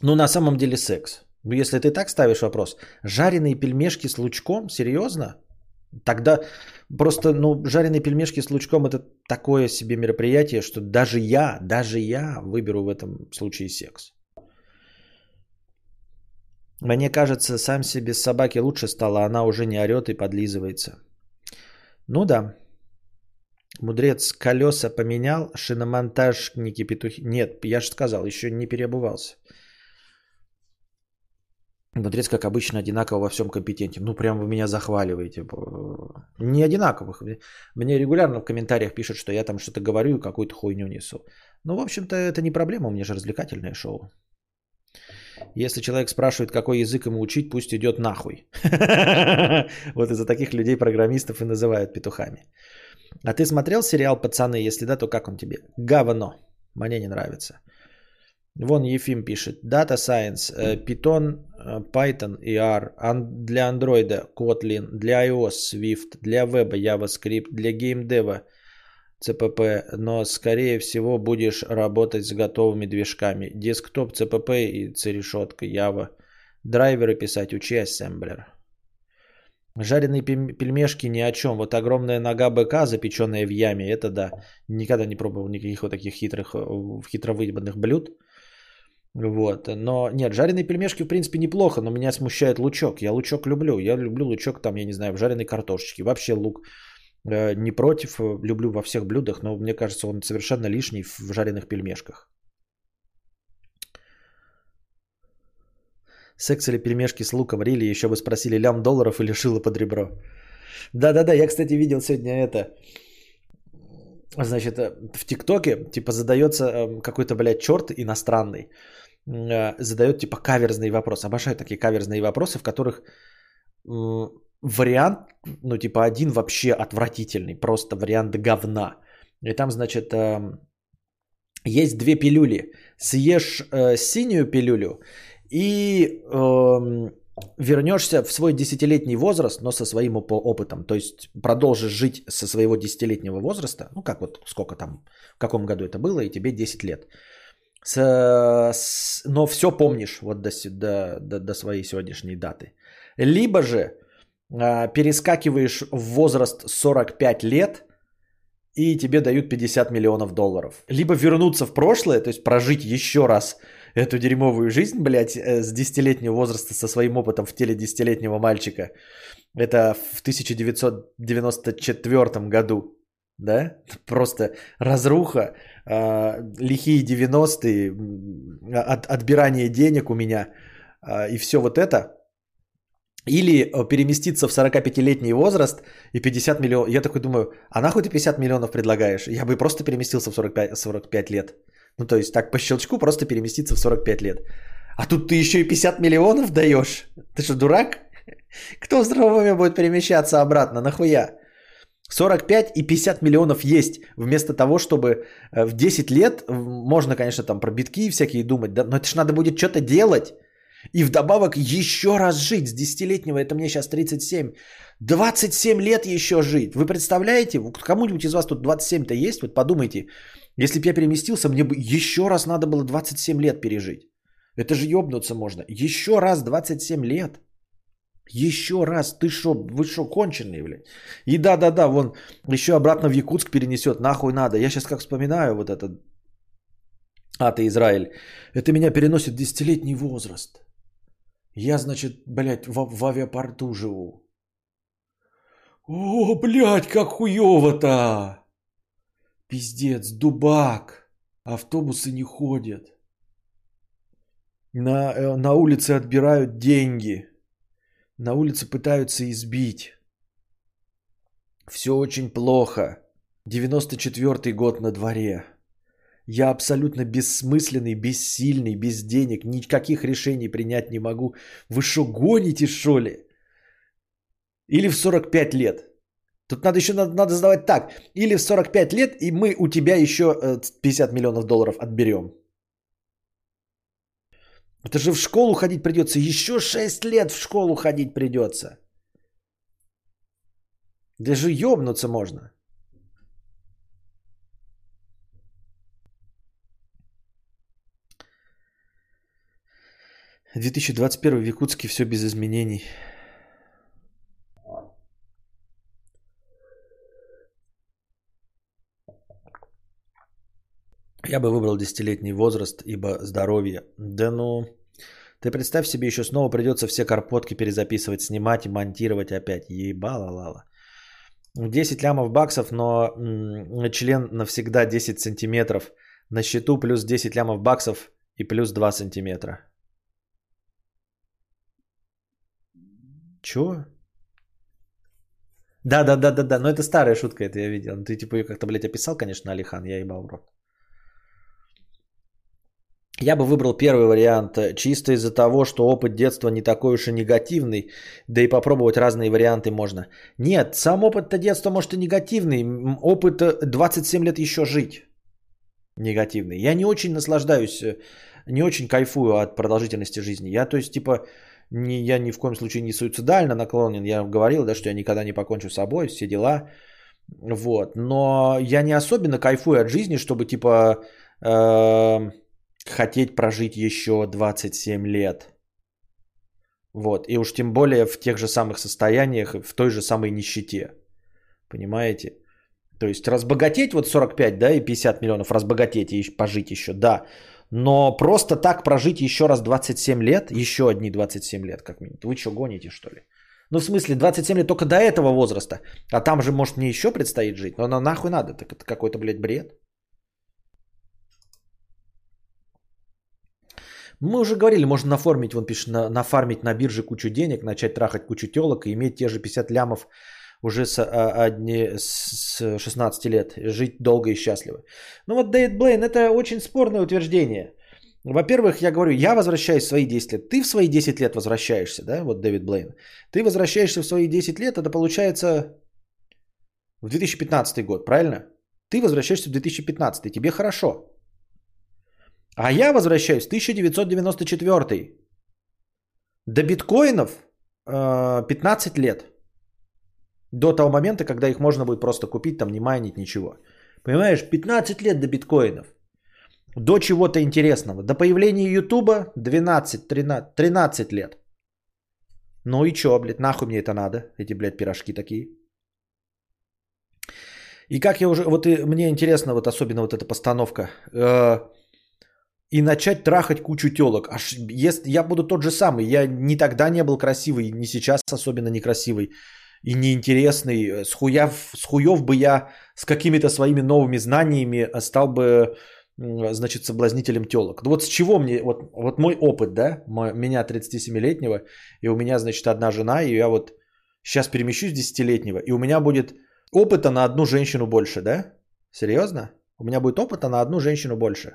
Ну, на самом деле секс. Ну, если ты так ставишь вопрос, жареные пельмешки с лучком, серьезно? Тогда просто, ну, жареные пельмешки с лучком это такое себе мероприятие, что даже я выберу в этом случае секс. Мне кажется, сам себе с собаки лучше стало, она уже не орет и подлизывается. Ну да. Мудрец колеса поменял, шиномонтажники петухи... Нет, я же сказал, еще не переобувался. Мудрец, как обычно, одинаково во всем компетентен. Ну, прям вы меня захваливаете. Не одинаковых. Мне регулярно в комментариях пишут, что я там что-то говорю и какую-то хуйню несу. Ну, в общем-то, это не проблема, у меня же развлекательное шоу. Если человек спрашивает, какой язык ему учить, пусть идет нахуй. Вот из-за таких людей программистов и называют петухами. А ты смотрел сериал «Пацаны»? Если да, то как он тебе? Говно. Мне не нравится. Вон Ефим пишет. Data Science, Python и R. Для Android Kotlin, для iOS Swift, для веба JavaScript, для геймдева CPP. Но, скорее всего, будешь работать с готовыми движками. Десктоп, CPP и C-решетка, Java. Драйверы писать, учи ассемблер. Жареные пельмешки ни о чем. Вот огромная нога быка, запеченная в яме, это да. Никогда не пробовал никаких вот таких хитровыебанных блюд. Вот. Но нет, жареные пельмешки в принципе неплохо, но меня смущает лучок. Я лучок люблю. Я люблю лучок там, я не знаю, в жареной картошечке. Вообще лук не против, люблю во всех блюдах, но мне кажется он совершенно лишний в жареных пельмешках. Секс или пельмешки с луком, рили, еще бы спросили $1 или шило под ребро. Да-да-да, я, кстати, видел сегодня это. Значит, в ТикТоке, типа, задается какой-то, блядь, черт иностранный. Задает, типа, каверзный вопрос. Обожаю такие каверзные вопросы, в которых вариант, ну, типа, один вообще отвратительный. Просто вариант говна. И там, значит... Есть две пилюли. Съешь синюю пилюлю и вернешься в свой 10-летний возраст, но со своим опытом. То есть продолжишь жить со своего 10-летнего возраста. Ну как вот, сколько там, в каком году это было, и тебе 10 лет. Но все помнишь вот до своей сегодняшней даты. Либо же перескакиваешь в возраст 45 лет, и тебе дают $50 миллионов. Либо вернуться в прошлое, то есть прожить еще раз эту дерьмовую жизнь, блядь, с 10-летнего возраста, со своим опытом в теле 10-летнего мальчика. Это в 1994 году, да? Просто разруха, лихие 90-е, отбирание денег у меня и все вот это. Или переместиться в 45-летний возраст и 50 миллионов. Я такой думаю, а нахуй ты 50 миллионов предлагаешь? Я бы просто переместился в 45 лет. Ну, то есть так по щелчку просто переместиться в 45 лет. А тут ты еще и 50 миллионов даешь? Ты что, дурак? Кто здравыми будет перемещаться обратно? Нахуя? 45 и 50 миллионов есть. Вместо того, чтобы в 10 лет, можно, конечно, там про битки всякие думать, да? Но это ж надо будет что-то делать. И вдобавок еще раз жить с 10-летнего, это мне сейчас 37, 27 лет еще жить. Вы представляете, кому-нибудь из вас тут 27-то есть? Вот подумайте, если бы я переместился, мне бы еще раз надо было 27 лет пережить. Это же ебнуться можно. Еще раз 27 лет. Еще раз. Ты шо, вы шо, конченые, блядь? И да-да-да, вон, еще обратно в Якутск перенесет, нахуй надо. Я сейчас как вспоминаю вот этот, ты Израиль, это меня переносит в 10-летний возраст. Я, значит, блядь, в авиапорту живу. О, блядь, как хуёво-то! Пиздец, дубак. Автобусы не ходят. На улице отбирают деньги. На улице пытаются избить. Всё очень плохо. 94-й год на дворе. Я абсолютно бессмысленный, бессильный, без денег, никаких решений принять не могу. Вы шо, гоните, шо ли? Или в 45 лет. Тут надо еще надо задавать так. Или в 45 лет, и мы у тебя еще 50 миллионов долларов отберем. Это же в школу ходить придется. Еще 6 лет в школу ходить придется. Даже ебнуться можно. В 2021 в Якутске все без изменений. Я бы выбрал 10-летний возраст, ибо здоровье. Да ну, ты представь себе, еще снова придется все карпотки перезаписывать, снимать и монтировать опять. Ебала-лала. 10 лямов баксов, но член навсегда 10 сантиметров. На счету плюс 10 лямов баксов и плюс 2 сантиметра. Чё? Да, но это старая шутка, это я видел. Ты типа ее как-то, блядь, описал, конечно, Алихан, я ебал в рот. Я бы выбрал первый вариант, чисто из-за того, что опыт детства не такой уж и негативный, да и попробовать разные варианты можно. Нет, сам опыт-то детства, может, и негативный, опыт 27 лет еще жить негативный. Я не очень наслаждаюсь, не очень кайфую от продолжительности жизни. Я, то есть, типа... Я ни в коем случае не суицидально наклонен. Я говорил, да, что я никогда не покончу с собой, все дела. Вот. Но я не особенно кайфую от жизни, чтобы, типа, хотеть прожить еще 27 лет. Вот. И уж тем более в тех же самых состояниях, в той же самой нищете. Понимаете? То есть разбогатеть вот 45, да, и 50 миллионов, разбогатеть и пожить еще, да. Но просто так прожить еще раз 27 лет, еще одни 27 лет как минимум. Вы что, гоните, что ли? Ну, в смысле, 27 лет только до этого возраста. А там же, может, мне еще предстоит жить. Но нахуй надо, так это какой-то, блядь, бред. Мы уже говорили, можно нафармить, вон пишет, нафармить на бирже кучу денег, начать трахать кучу телок и иметь те же 50 лямов уже с 16 лет, жить долго и счастливо. Ну вот, Дэвид Блейн, это очень спорное утверждение. Во-первых, я говорю, я возвращаюсь в свои 10 лет. Ты в свои 10 лет возвращаешься, да, вот Дэвид Блейн. Ты возвращаешься в свои 10 лет, это получается в 2015 год, правильно? Ты возвращаешься в 2015, тебе хорошо. А я возвращаюсь в 1994. До биткоинов 15 лет. До того момента, когда их можно будет просто купить, там не майнить, ничего. Понимаешь, 15 лет до биткоинов. До чего-то интересного. До появления Ютуба 13 лет. Ну и чё, блядь, нахуй мне это надо? Эти, блядь, пирожки такие. И как я уже... Вот и мне интересно, вот особенно вот эта постановка. и начать трахать кучу тёлок. Аж если, я буду тот же самый. Я ни тогда не был красивый, ни сейчас особенно некрасивый и неинтересный. С хуёв бы я с какими-то своими новыми знаниями стал бы, значит, соблазнителем тёлок. Вот с чего мне... Вот мой опыт, да? Меня 37-летнего, и у меня, значит, одна жена, и я вот сейчас перемещусь 10-летнего, и у меня будет опыта на одну женщину больше, да? Серьёзно? У меня будет опыта на одну женщину больше.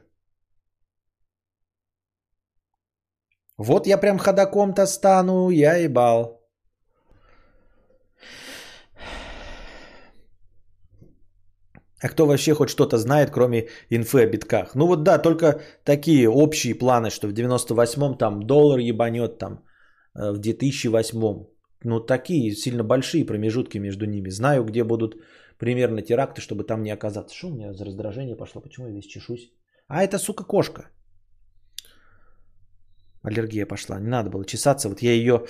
Вот я прям ходаком-то стану, я ебал. А кто вообще хоть что-то знает, кроме инфы о битках? Ну вот да, только такие общие планы, что в 98-м там доллар ебанет, там в 2008-м. Ну такие сильно большие промежутки между ними. Знаю, где будут примерно теракты, чтобы там не оказаться. Что у меня за раздражение пошло? Почему я весь чешусь? А это, сука, кошка. Аллергия пошла. Не надо было чесаться. Вот я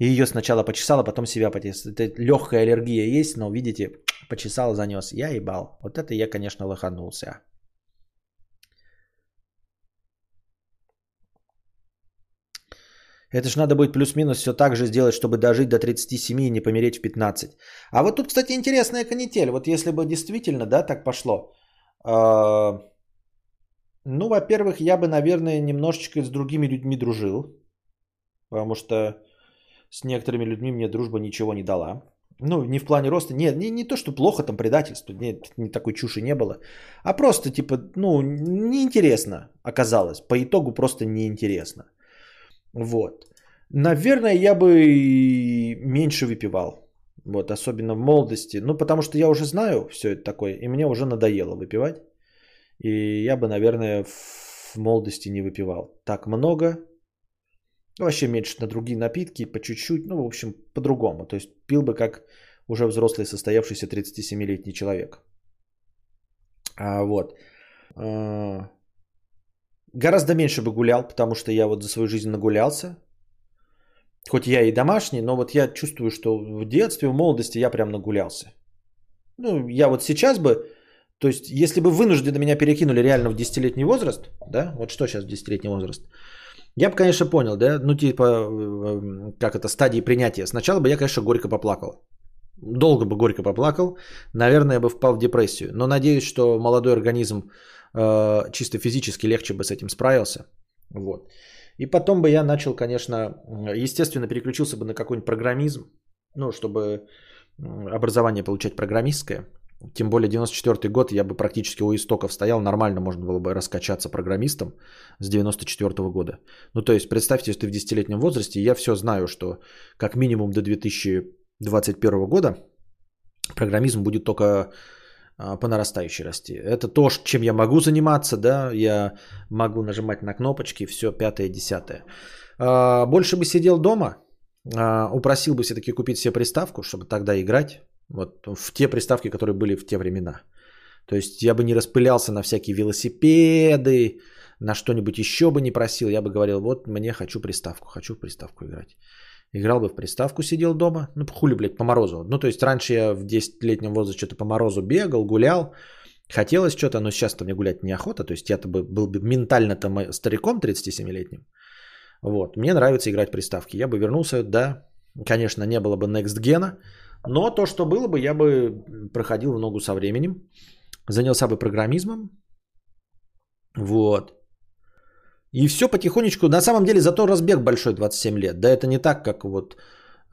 ее сначала почесала, потом себя потесала. Это легкая аллергия есть, но, видите, почесал, занес. Я ебал. Вот это я, конечно, лоханулся. Это ж надо будет плюс-минус все так же сделать, чтобы дожить до 37 и не помереть в 15. А вот тут, кстати, интересная канитель. Вот если бы действительно, да, так пошло... Ну, во-первых, я бы, наверное, немножечко с другими людьми дружил, потому что с некоторыми людьми мне дружба ничего не дала. Ну, не в плане роста, не то, что плохо, там, предательство, не такой чуши не было, а просто, типа, ну, неинтересно оказалось, по итогу просто неинтересно. Вот. Наверное, я бы меньше выпивал. Вот, особенно в молодости, ну, потому что я уже знаю все это такое, и мне уже надоело выпивать. И я бы, наверное, в молодости не выпивал так много. Вообще меньше на другие напитки, по чуть-чуть. Ну, в общем, по-другому. То есть пил бы как уже взрослый, состоявшийся 37-летний человек. Вот. Гораздо меньше бы гулял, потому что я вот за свою жизнь нагулялся. Хоть я и домашний, но вот я чувствую, что в детстве, в молодости я прям нагулялся. Ну, я вот сейчас бы... То есть, если бы вынужденно меня перекинули реально в 10-летний возраст, да, вот что сейчас в 10-летний возраст, я бы, конечно, понял, да, ну типа, как это, стадии принятия. Сначала бы я, конечно, горько поплакал. Долго бы горько поплакал, наверное, бы впал в депрессию. Но надеюсь, что молодой организм чисто физически легче бы с этим справился. Вот. И потом бы я начал, конечно, естественно, переключился бы на какой-нибудь программизм, ну, чтобы образование получать программистское. Тем более 94-й год я бы практически у истоков стоял, нормально можно было бы раскачаться программистом с 94-го года. Ну то есть представьте, что ты в 10-летнем возрасте, я все знаю, что как минимум до 2021 года программизм будет только по нарастающей расти. Это то, чем я могу заниматься, да, я могу нажимать на кнопочки, все 5-10. Больше бы сидел дома, упросил бы все-таки купить себе приставку, чтобы тогда играть. Вот в те приставки, которые были в те времена. То есть я бы не распылялся на всякие велосипеды, на что-нибудь еще бы не просил. Я бы говорил, вот мне хочу в приставку играть. Играл бы в приставку, сидел дома. Ну, хули, блядь, по морозу. Ну, то есть раньше я в 10-летнем возрасте что-то по морозу бегал, гулял. Хотелось что-то, но сейчас-то мне гулять неохота. То есть я-то был бы ментально-то стариком 37-летним. Вот. Мне нравится играть в приставки. Я бы вернулся, да. Конечно, не было бы Next Gen. Но то, что было бы, я бы проходил в ногу со временем. Занялся бы программизмом. Вот. И все потихонечку. На самом деле, зато разбег большой 27 лет. Да это не так, как вот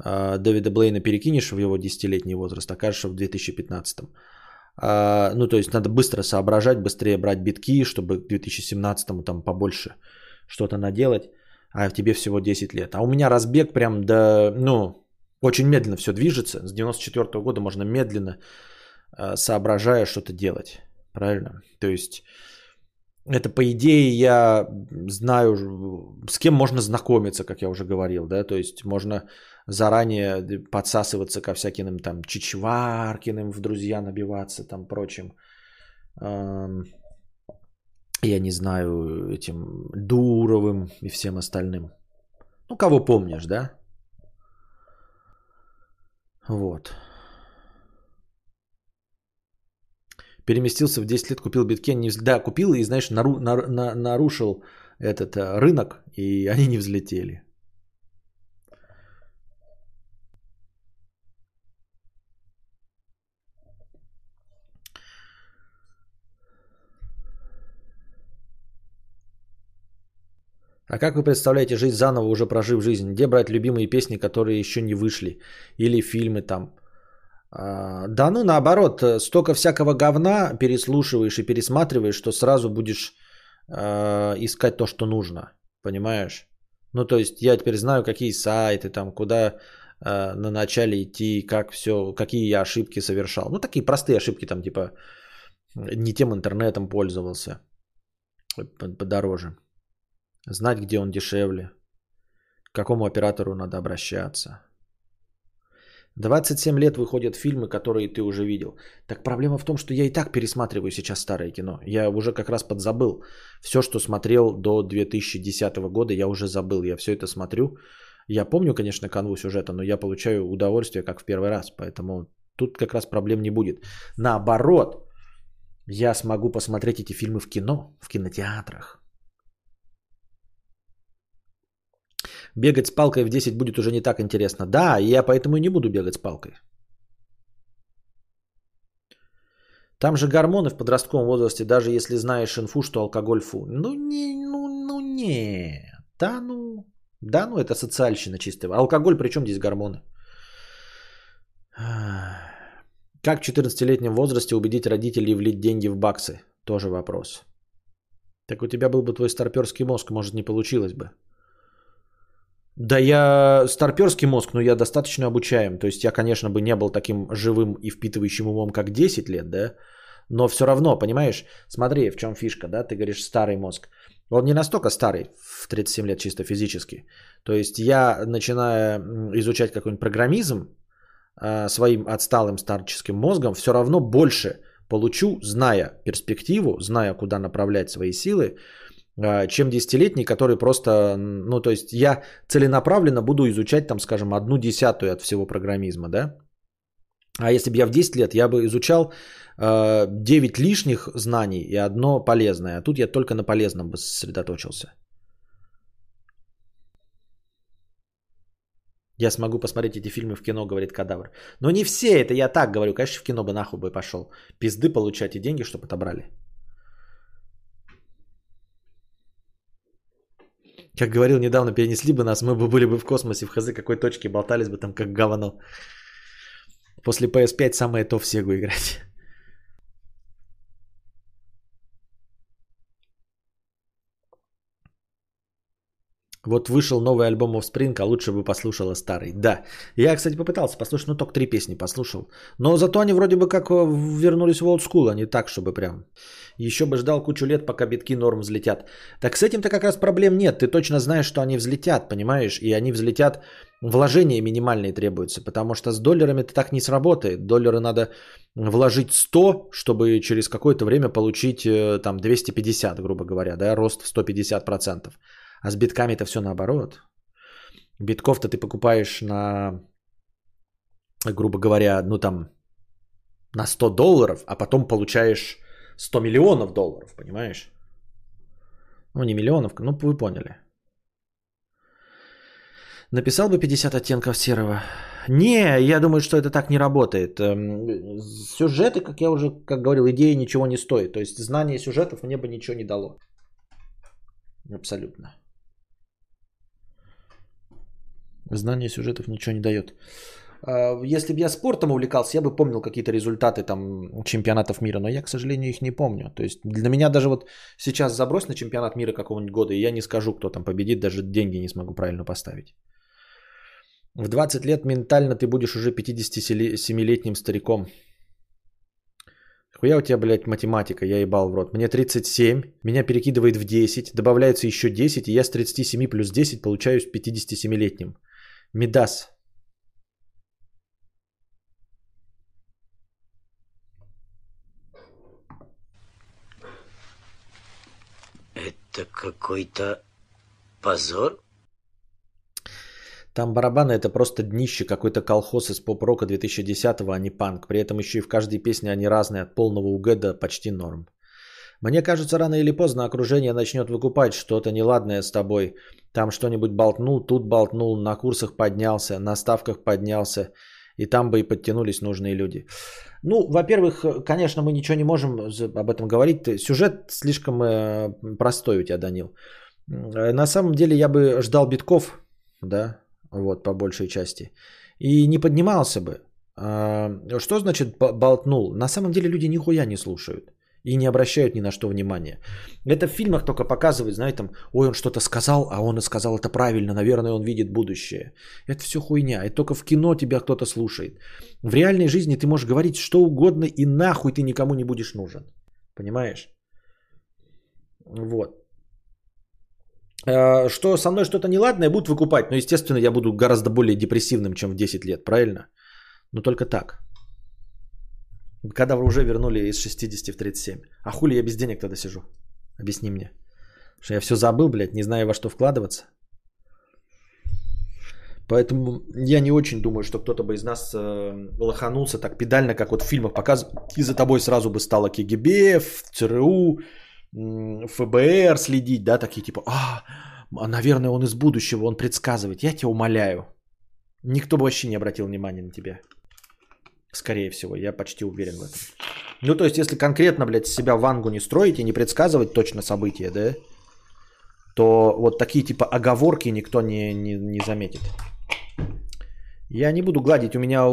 Дэвида Блейна перекинешь в его 10-летний возраст, окажешься в 2015-м. Ну, то есть, надо быстро соображать, быстрее брать битки, чтобы к 2017-му там побольше что-то наделать. А тебе всего 10 лет. А у меня разбег прям до... Ну, очень медленно все движется. С 94-го года можно медленно, соображая, что-то делать. Правильно? То есть, это по идее я знаю, с кем можно знакомиться, как я уже говорил. Да? То есть, можно заранее подсасываться ко всяким там Чичваркиным, в друзья набиваться, там прочим. Я не знаю, этим Дуровым и всем остальным. Ну, кого помнишь, да? Вот. переместился в 10 лет, купил биткен, не да, купил и, знаешь, нарушил этот рынок, и они не взлетели. А как вы представляете жизнь заново, уже прожив жизнь? Где брать любимые песни, которые еще не вышли? Или фильмы там? Да ну наоборот, столько всякого говна переслушиваешь и пересматриваешь, что сразу будешь искать то, что нужно. Понимаешь? Ну то есть я теперь знаю, какие сайты там, куда на начале идти, как все, какие я ошибки совершал. Ну такие простые ошибки там типа не тем интернетом пользовался, подороже. Знать, где он дешевле. К какому оператору надо обращаться. 27 лет выходят фильмы, которые ты уже видел. Так проблема в том, что я и так пересматриваю сейчас старое кино. Я уже как раз подзабыл. Все, что смотрел до 2010 года, я уже забыл. Я все это смотрю. Я помню, конечно, канву сюжета, но я получаю удовольствие, как в первый раз. Поэтому тут как раз проблем не будет. Наоборот, я смогу посмотреть эти фильмы в кино, в кинотеатрах. Бегать с палкой в 10 будет уже не так интересно. Да, я поэтому и не буду бегать с палкой. Там же гормоны в подростковом возрасте, даже если знаешь инфу, что алкоголь фу. Ну, не, ну не. Да, ну, это социальщина чистая. Алкоголь, при чем здесь гормоны? Как в 14-летнем возрасте убедить родителей влить деньги в баксы? Тоже вопрос. Так у тебя был бы твой старперский мозг, может, не получилось бы. Да я старперский мозг, но я достаточно обучаем. То есть я, конечно, бы не был таким живым и впитывающим умом, как 10 лет, да? Но все равно, понимаешь, смотри, в чем фишка, да? Ты говоришь старый мозг. Он не настолько старый в 37 лет чисто физически. То есть я, начиная изучать какой-нибудь программизм своим отсталым старческим мозгом, все равно больше получу, зная перспективу, зная, куда направлять свои силы, чем 10-летний, который просто, ну, то есть я целенаправленно буду изучать, там, скажем, 1/10 от всего программизма, да? А если бы я в 10 лет, я бы изучал 9 лишних знаний и одно полезное, а тут я только на полезном бы сосредоточился. Я смогу посмотреть эти фильмы в кино, говорит Кадавр. Но не все, это я так говорю, конечно, в кино бы нахуй бы пошел. Пизды получать и деньги, чтобы отобрали. Как говорил, недавно перенесли бы нас, мы бы были бы в космосе, в хз какой точке, болтались бы там как говно. После PS5 самое то в Сегу играть. Вот вышел новый альбом Offspring, а лучше бы послушала старый. Да, я, кстати, попытался послушать, но только 3 песни послушал. Но зато они вроде бы как вернулись в old school, а не так, чтобы прям. Еще бы ждал кучу лет, пока битки норм взлетят. Так с этим-то как раз проблем нет. Ты точно знаешь, что они взлетят, понимаешь? И они взлетят, вложения минимальные требуются, потому что с долларами это так не сработает. Доллары надо вложить 100, чтобы через какое-то время получить там 250, грубо говоря, да, рост в 150%. А с битками-то все наоборот. Битков-то ты покупаешь на, грубо говоря, ну там, на $100, а потом получаешь $100 миллионов, понимаешь? Ну, не миллионов, ну вы поняли. Написал бы 50 оттенков серого? Не, я думаю, что это так не работает. Сюжеты, как я уже, как говорил, идеи ничего не стоят. То есть знание сюжетов мне бы ничего не дало. Абсолютно. Знание сюжетов ничего не дает. Если бы я спортом увлекался, я бы помнил какие-то результаты там, чемпионатов мира, но я, к сожалению, их не помню. То есть для меня даже вот сейчас забрось на чемпионат мира какого-нибудь года, и я не скажу, кто там победит, даже деньги не смогу правильно поставить. В 20 лет ментально ты будешь уже 57-летним стариком. Хуя у тебя, блядь, математика, я ебал в рот. Мне 37, меня перекидывает в 10, добавляется еще 10, и я с 37 плюс 10 получаюсь 57-летним. Медас. Это какой-то позор? Там барабаны — это просто днище, какой-то колхоз из поп-рока 2010-го, а не панк. При этом еще и в каждой песне они разные, от полного УГ до почти норм. Мне кажется, рано или поздно окружение начнет выкупать что-то неладное с тобой. Там что-нибудь болтнул, тут болтнул, на курсах поднялся, на ставках поднялся. И там бы и подтянулись нужные люди. Ну, во-первых, конечно, мы ничего не можем об этом говорить. Сюжет слишком простой у тебя, Данил. На самом деле я бы ждал битков, да, вот, по большей части. И не поднимался бы. Что значит болтнул? На самом деле люди нихуя не слушают. И не обращают ни на что внимания. Это в фильмах только показывают, знаете, там, ой, он что-то сказал, а он и сказал это правильно, наверное, он видит будущее. Это все хуйня, это только в кино тебя кто-то слушает. В реальной жизни ты можешь говорить что угодно, и нахуй ты никому не будешь нужен. Понимаешь? Вот. Что со мной что-то неладное будут выкупать, но, естественно, я буду гораздо более депрессивным, чем в 10 лет, правильно? Но только так. Кадавра уже вернули из 60 в 37. А хули я без денег тогда сижу? Объясни мне. Что я все забыл, блядь, не знаю, во что вкладываться. Поэтому я не очень думаю, что кто-то бы из нас лоханулся так педально, как вот в фильмах показывают. И за тобой сразу бы стало КГБ, ЦРУ, ФБР следить, да, такие типа, наверное, он из будущего, он предсказывает. Я тебя умоляю. Никто бы вообще не обратил внимания на тебя. Скорее всего, я почти уверен в этом. Ну, то есть, если конкретно, блядь, себя Вангу не строить и не предсказывать точно события, да, то вот такие типа оговорки никто не заметит. Я не буду гладить, у меня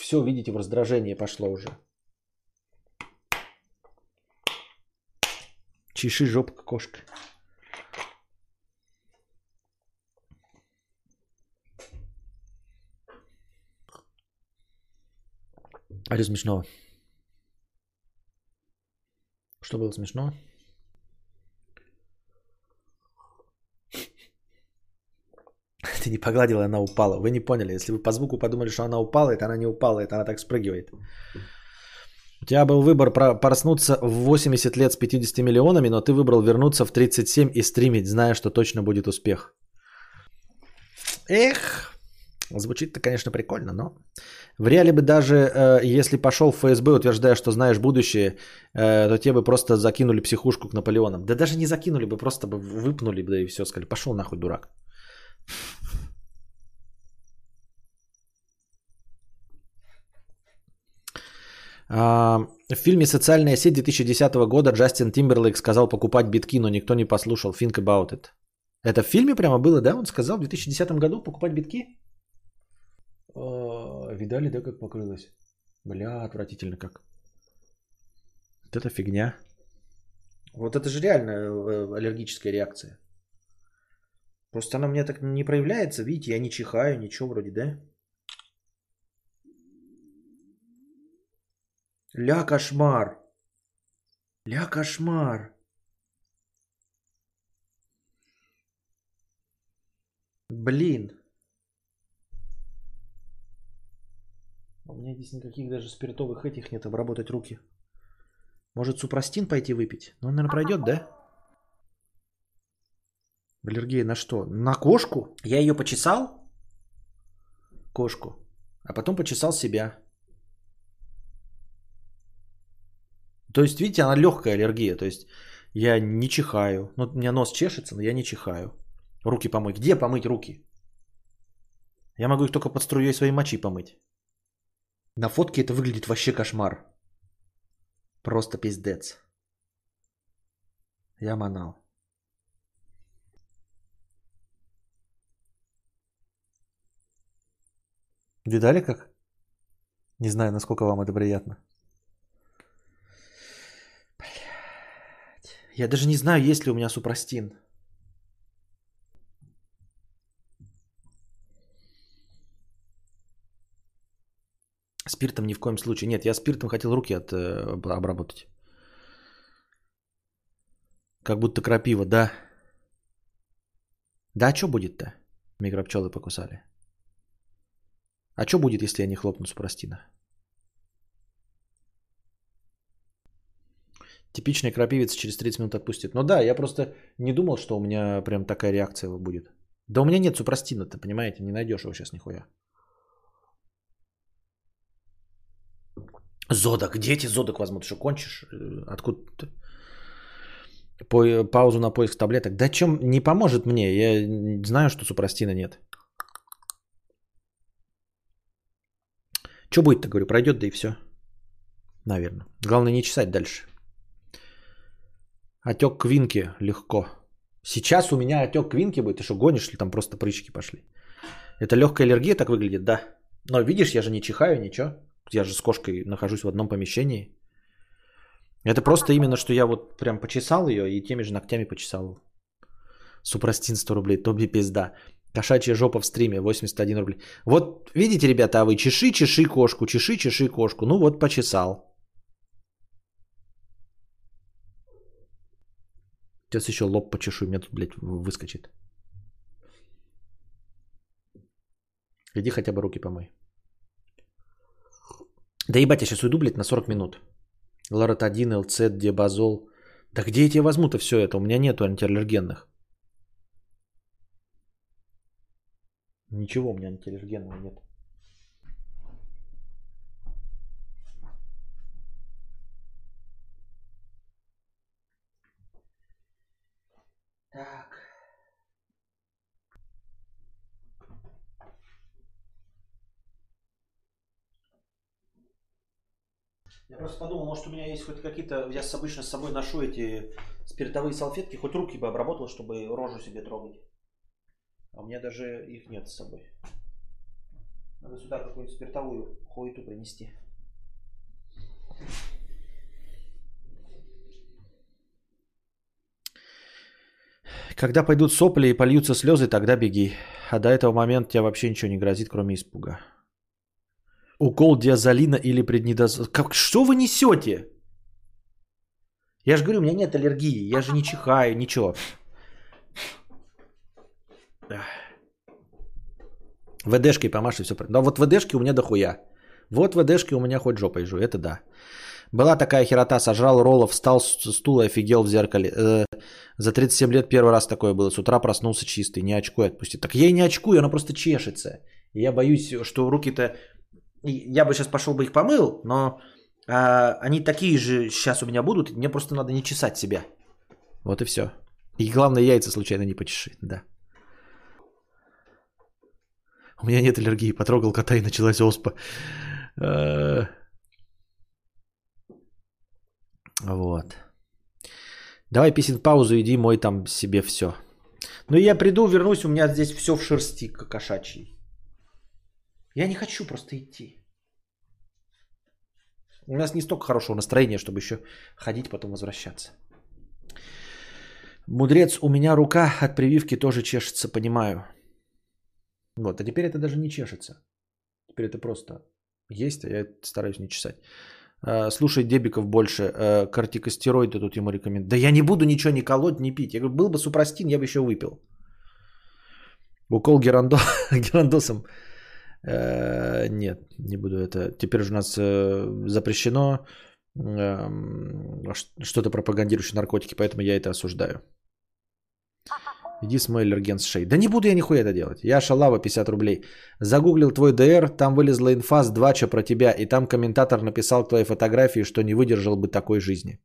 все, видите, в раздражение пошло уже. Чеши жопка, кошка. А что смешного? Что было смешного? Ты не погладила, она упала. Вы не поняли. Если вы по звуку подумали, что она упала, это она не упала, это она так спрыгивает. У тебя был выбор проснуться в 80 лет с 50 миллионами, но ты выбрал вернуться в 37 и стримить, зная, что точно будет успех. Эх! Звучит-то, конечно, прикольно, но в реале бы даже если пошел в ФСБ, утверждая, что знаешь будущее, то тебе бы просто закинули психушку к Наполеонам. Да даже не закинули бы, просто бы выпнули, да и все, сказали, пошел нахуй, дурак. В фильме «Социальная сеть» 2010 года Джастин Тимберлейк сказал покупать битки, но никто не послушал. Think about it. Это в фильме прямо было, да? Он сказал в 2010 году покупать битки? Видали, да, как покрылось? Бля, отвратительно как. Вот это фигня. Вот это же реально аллергическая реакция. Просто она у меня так не проявляется. Видите, я не чихаю, ничего вроде, да? Ля, кошмар. Ля, кошмар. Блин. У меня здесь никаких даже спиртовых этих нет, обработать руки. Может, супрастин пойти выпить? Ну, он, наверное, пройдет, да? Аллергия на что? На кошку? Я ее почесал? Кошку. А потом почесал себя. То есть, видите, она легкая аллергия. То есть, я не чихаю. Ну, у меня нос чешется, но я не чихаю. Руки помыть. Где помыть руки? Я могу их только под струей своей мочи помыть. На фотке это выглядит вообще кошмар. Просто пиздец. Я манал. Видали как? Не знаю, насколько вам это приятно. Блядь. Я даже не знаю, есть ли у меня супрастин. Спиртом ни в коем случае. Нет, я спиртом хотел руки обработать. Как будто крапива, да. Да, а что будет-то? Микропчелы покусали. А что будет, если я не хлопну супрастина? Типичная крапивица через 30 минут отпустит. Ну да, я просто не думал, что у меня прям такая реакция будет. Да у меня нет супрастина-то, понимаете? Не найдешь его сейчас нихуя. Зодок. Дети зодок возьмут. Что, кончишь? Откуда-то? Паузу на поиск таблеток. Да чем не поможет мне? Я знаю, что супрастина нет. Что будет-то, говорю? Пройдет, да и все. Наверное. Главное не чесать дальше. Отек квинки легко. Сейчас у меня отек квинки будет. Ты что, гонишь ли? Там просто прыщики пошли. Это легкая аллергия так выглядит? Да. Но видишь, я же не чихаю, ничего. Я же с кошкой нахожусь в одном помещении. Это просто именно, что я вот прям почесал ее и теми же ногтями почесал. Супрастин 100 рублей, Тоби пизда. Кошачья жопа в стриме 81 рублей. Вот видите, ребята, а вы чеши кошку, чеши кошку. Ну вот почесал. Сейчас еще лоб почешу, меня тут, блядь, выскочит. Иди хотя бы руки помой. Да ебать, я сейчас уйду, блядь, на 40 минут. Лоротадин, ЛЦ, дебазол. Да где я тебе возьму-то все это? У меня нету антиаллергенных. Ничего у меня антиаллергенного нет. Так. Я просто подумал, может, у меня есть хоть какие-то... Я обычно с собой ношу эти спиртовые салфетки, хоть руки бы обработал, чтобы рожу себе трогать. А у меня даже их нет с собой. Надо сюда какую-нибудь спиртовую хуету принести. Когда пойдут сопли и польются слезы, тогда беги. А до этого момента тебе вообще ничего не грозит, кроме испуга. Укол диазолина или преднидозол. Как, что вы несете? Я же говорю, у меня нет аллергии. Я же не чихаю, ничего. ВДшкой помашь и все. Но вот ВДшки у меня дохуя. Вот ВДшки у меня хоть жопой жую. Это да. Была такая херота. Сожрал роллов, встал с стула, офигел в зеркале. За 37 лет первый раз такое было. С утра проснулся чистый. Не очкуй, отпусти. Так я и не очкую, она просто чешется. И я боюсь, что руки-то... Я бы сейчас пошел бы их помыл, но они такие же сейчас у меня будут. Мне просто надо не чесать себя. Вот и все. И главное, яйца случайно не почеши. Да. У меня нет аллергии. Потрогал кота и началась оспа. Вот. Давай, писем паузу, иди мой там себе все. Ну я приду, вернусь, у меня здесь все в шерсти кошачьей. Я не хочу просто идти. У нас не столько хорошего настроения, чтобы еще ходить, потом возвращаться. Мудрец, у меня рука от прививки тоже чешется, понимаю. Вот, а теперь это даже не чешется. Теперь это просто есть, а я стараюсь не чесать. Слушай, Дебиков больше, кортикостероиды тут ему рекомендую. Да я не буду ничего ни колоть, ни пить. Я говорю, был бы супрастин, я бы еще выпил. Укол герандосом. Нет, не буду это. Теперь же у нас запрещено что-то пропагандирующее наркотики, поэтому я это осуждаю. Иди смой аллерген с шеи. Да не буду я нихуя это делать. Я шалава 50 рублей. Загуглил твой ДР, там вылезла инфа с двача про тебя, и там комментатор написал к твоей фотографии, что не выдержал бы такой жизни.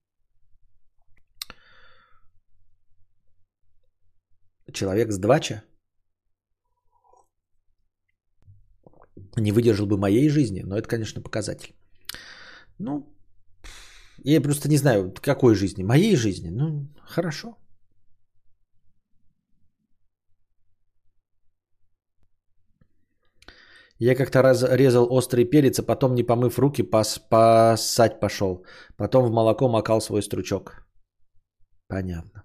Человек с двача? Не выдержал бы моей жизни, но это, конечно, показатель. Ну, я просто не знаю, какой жизни. Моей жизни? Ну, хорошо. Я как-то раз резал острый перец, а потом, не помыв руки, поссать пошел. Потом в молоко макал свой стручок. Понятно.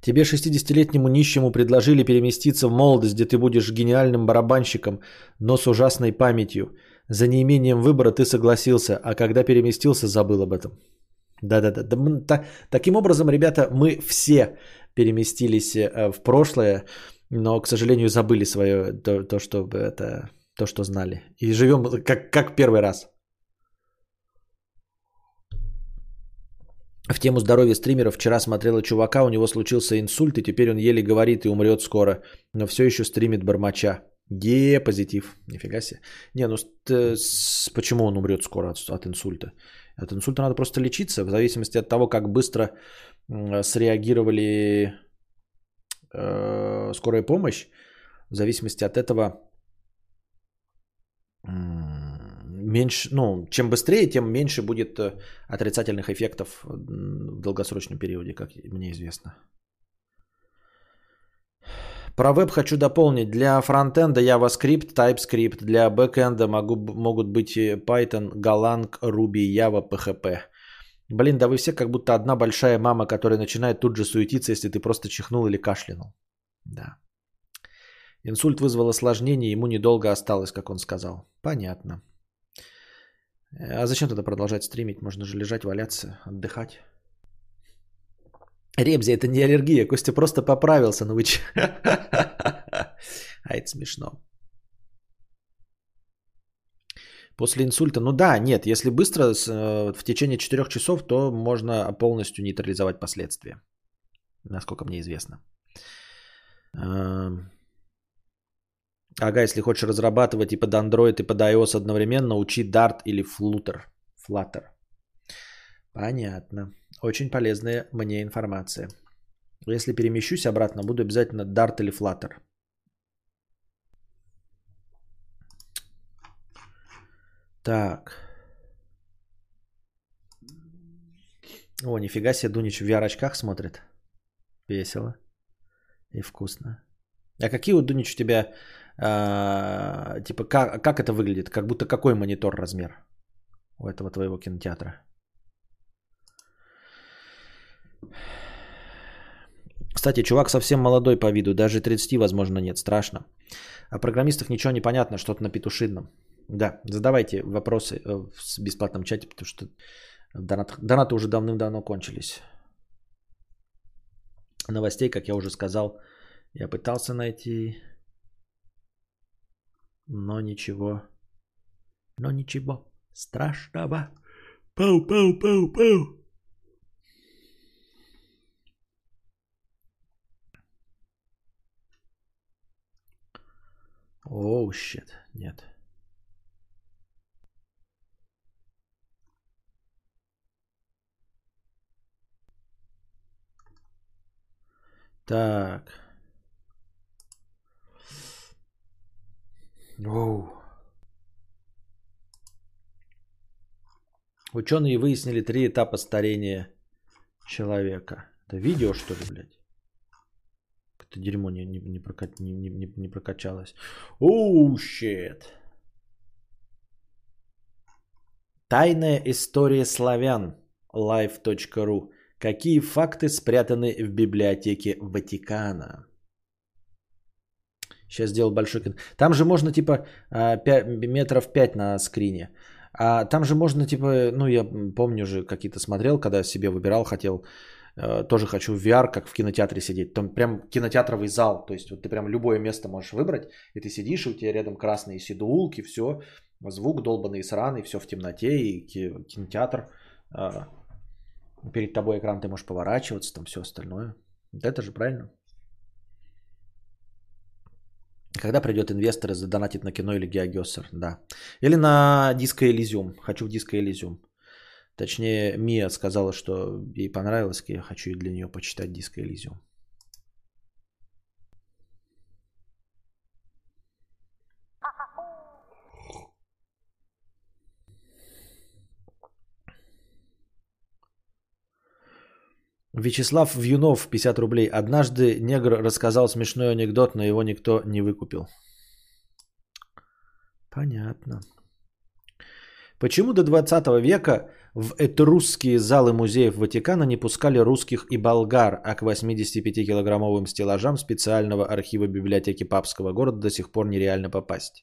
Тебе 60-летнему нищему предложили переместиться в молодость, где ты будешь гениальным барабанщиком, но с ужасной памятью. За неимением выбора ты согласился, а когда переместился, забыл об этом. Да. Таким образом, ребята, мы все переместились в прошлое, но, к сожалению, забыли свое, то, что знали. И живем как первый раз. В тему здоровья стримеров вчера смотрела чувака, у него случился инсульт, и теперь он еле говорит и умрет скоро, но все еще стримит бормоча. Е, позитив. Нифига себе. Не, ну почему он умрет скоро от инсульта? От инсульта надо просто лечиться, в зависимости от того, как быстро среагировали скорая помощь, в зависимости от этого, меньше, ну, чем быстрее, тем меньше будет отрицательных эффектов в долгосрочном периоде, как мне известно. Про веб хочу дополнить. Для фронтенда JavaScript, TypeScript. Для бэкенда могут быть Python, Golang, Ruby, Java, PHP. Блин, да вы все как будто одна большая мама, которая начинает тут же суетиться, если ты просто чихнул или кашлянул. Да. Инсульт вызвал осложнение, ему недолго осталось, как он сказал. Понятно. А зачем тогда продолжать стримить? Можно же лежать, валяться, отдыхать. Ребзя, это не аллергия. Костя просто поправился, ну вы че? А это смешно. После инсульта, ну да, нет, если быстро, в течение 4 часов, то можно полностью нейтрализовать последствия. Насколько мне известно. Ага, если хочешь разрабатывать и под Android, и под iOS одновременно, учи Dart или Flutter. Понятно. Очень полезная мне информация. Если перемещусь обратно, буду обязательно Dart или Flutter. Так. О, нифига себе, Дунич в VR-очках смотрит. Весело и вкусно. А какие у Дунич у тебя, типа, как это выглядит? Как будто какой монитор размер у этого твоего кинотеатра? Кстати, чувак совсем молодой по виду, даже 30, возможно, нет, страшно. А программистов ничего не понятно, что-то на петушинном. Да, задавайте вопросы в бесплатном чате, потому что донаты уже давным-давно кончились. Новостей, как я уже сказал, я пытался найти, но ничего. Но ничего страшного. Пау-пау-пау-пау. Оу, щит, нет. Так. Оу. Ученые выяснили 3 этапа старения человека. Это видео, что ли, блядь? Это дерьмо не прокачалось. Оу, щит. Тайная история славян. Live.ru. Какие факты спрятаны в библиотеке Ватикана? Сейчас сделал большой... Там же можно, типа, 5 метров на скрине. А там же можно, типа... Ну, я помню же, какие-то смотрел, когда себе выбирал, хотел... Тоже хочу в VR, как в кинотеатре сидеть. Там прям кинотеатровый зал. То есть вот ты прям любое место можешь выбрать. И ты сидишь, и у тебя рядом красные седулки, все. Звук долбанный, сраный, все в темноте. И кинотеатр. Перед тобой экран, ты можешь поворачиваться, там все остальное. Вот это же правильно. Когда придет инвестор и задонатит на кино или Геогессер? Да. Или на Диско Элизиум. Хочу в Диско Элизиум. Точнее, Мия сказала, что ей понравилось, и я хочу и для нее почитать Диско Элизиум. Вячеслав Вьюнов, 50 рублей. Однажды негр рассказал смешной анекдот, но его никто не выкупил. Понятно. Почему до 20 века в этрусские залы музеев Ватикана не пускали русских и болгар, а к 85-килограммовым стеллажам специального архива библиотеки папского города до сих пор нереально попасть?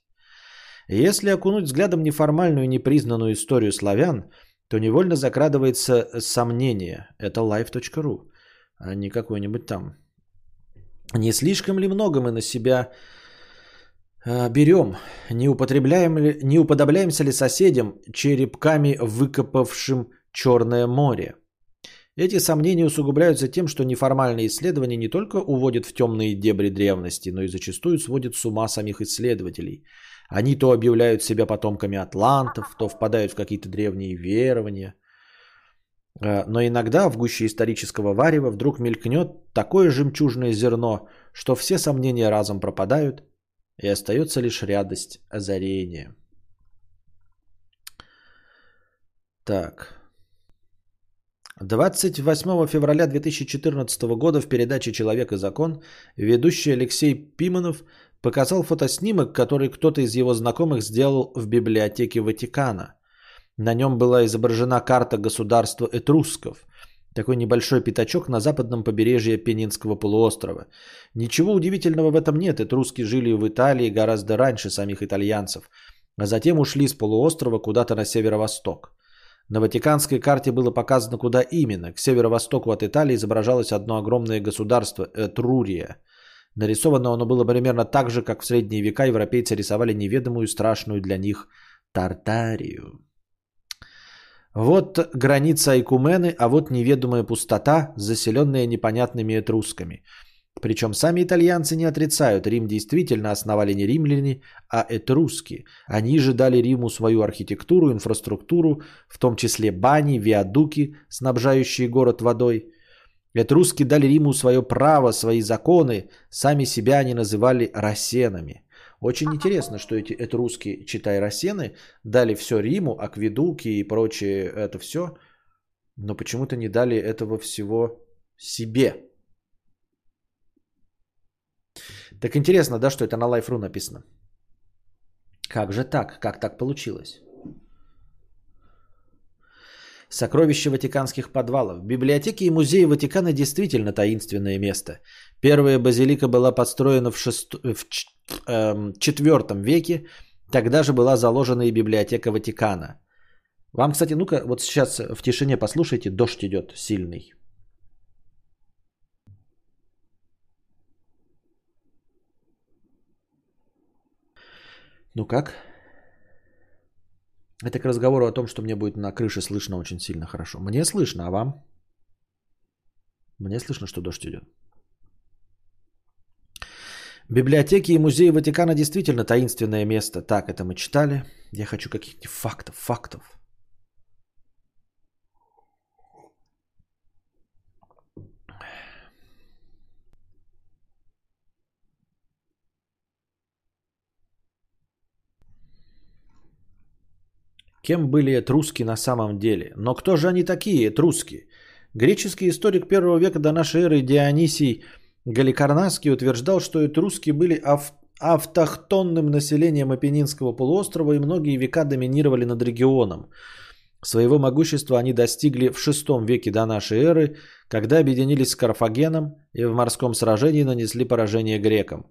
Если окунуть взглядом неформальную и непризнанную историю славян, то невольно закрадывается сомнение. Это live.ru, а не какой-нибудь там. Не слишком ли много мы на себя... берем, не уподобляемся ли соседям, черепками выкопавшим Черное море? Эти сомнения усугубляются тем, что неформальные исследования не только уводят в темные дебри древности, но и зачастую сводят с ума самих исследователей. Они то объявляют себя потомками атлантов, то впадают в какие-то древние верования. Но иногда в гуще исторического варева вдруг мелькнет такое жемчужное зерно, что все сомнения разом пропадают, и остается лишь рядость озарения. Так. 28 февраля 2014 года в передаче «Человек и закон» ведущий Алексей Пимонов показал фотоснимок, который кто-то из его знакомых сделал в библиотеке Ватикана. На нем была изображена карта государства этрусков, такой небольшой пятачок на западном побережье Пенинского полуострова. Ничего удивительного в этом нет, этруски жили в Италии гораздо раньше самих итальянцев, а затем ушли с полуострова куда-то на северо-восток. На ватиканской карте было показано куда именно. К северо-востоку от Италии изображалось одно огромное государство – Этрурия. Нарисовано оно было примерно так же, как в средние века европейцы рисовали неведомую и страшную для них Тартарию. Вот граница Айкумены, а вот неведомая пустота, заселенная непонятными этрусками. Причем сами итальянцы не отрицают, Рим действительно основали не римляне, а этруски. Они же дали Риму свою архитектуру, инфраструктуру, в том числе бани, виадуки, снабжающие город водой. Этруски дали Риму свое право, свои законы, сами себя они называли рассенами. Очень интересно, что эти этруски, читай рассены, дали все Риму, акведуки и прочее это все, но почему-то не дали этого всего себе. Так интересно, да, что это на Life.ru написано? Как же так? Как так получилось? Сокровища ватиканских подвалов. Библиотеки и музеи Ватикана действительно таинственное место. Первая базилика была построена в IV веке. Тогда же была заложена и библиотека Ватикана. Вам, кстати, ну-ка, вот сейчас в тишине послушайте, дождь идет сильный. Ну как? Это к разговору о том, что мне будет на крыше слышно очень сильно хорошо. Мне слышно, а вам? Мне слышно, что дождь идет. Библиотеки и музеи Ватикана действительно таинственное место. Так, это мы читали. Я хочу каких-то фактов. Кем были этруски на самом деле? Но кто же они такие, этруски? Греческий историк первого века до нашей эры Дионисий Галикарнасский утверждал, что этруски были автохтонным населением Апеннинского полуострова и многие века доминировали над регионом. Своего могущества они достигли в VI веке до нашей эры, когда объединились с Карфагеном и в морском сражении нанесли поражение грекам.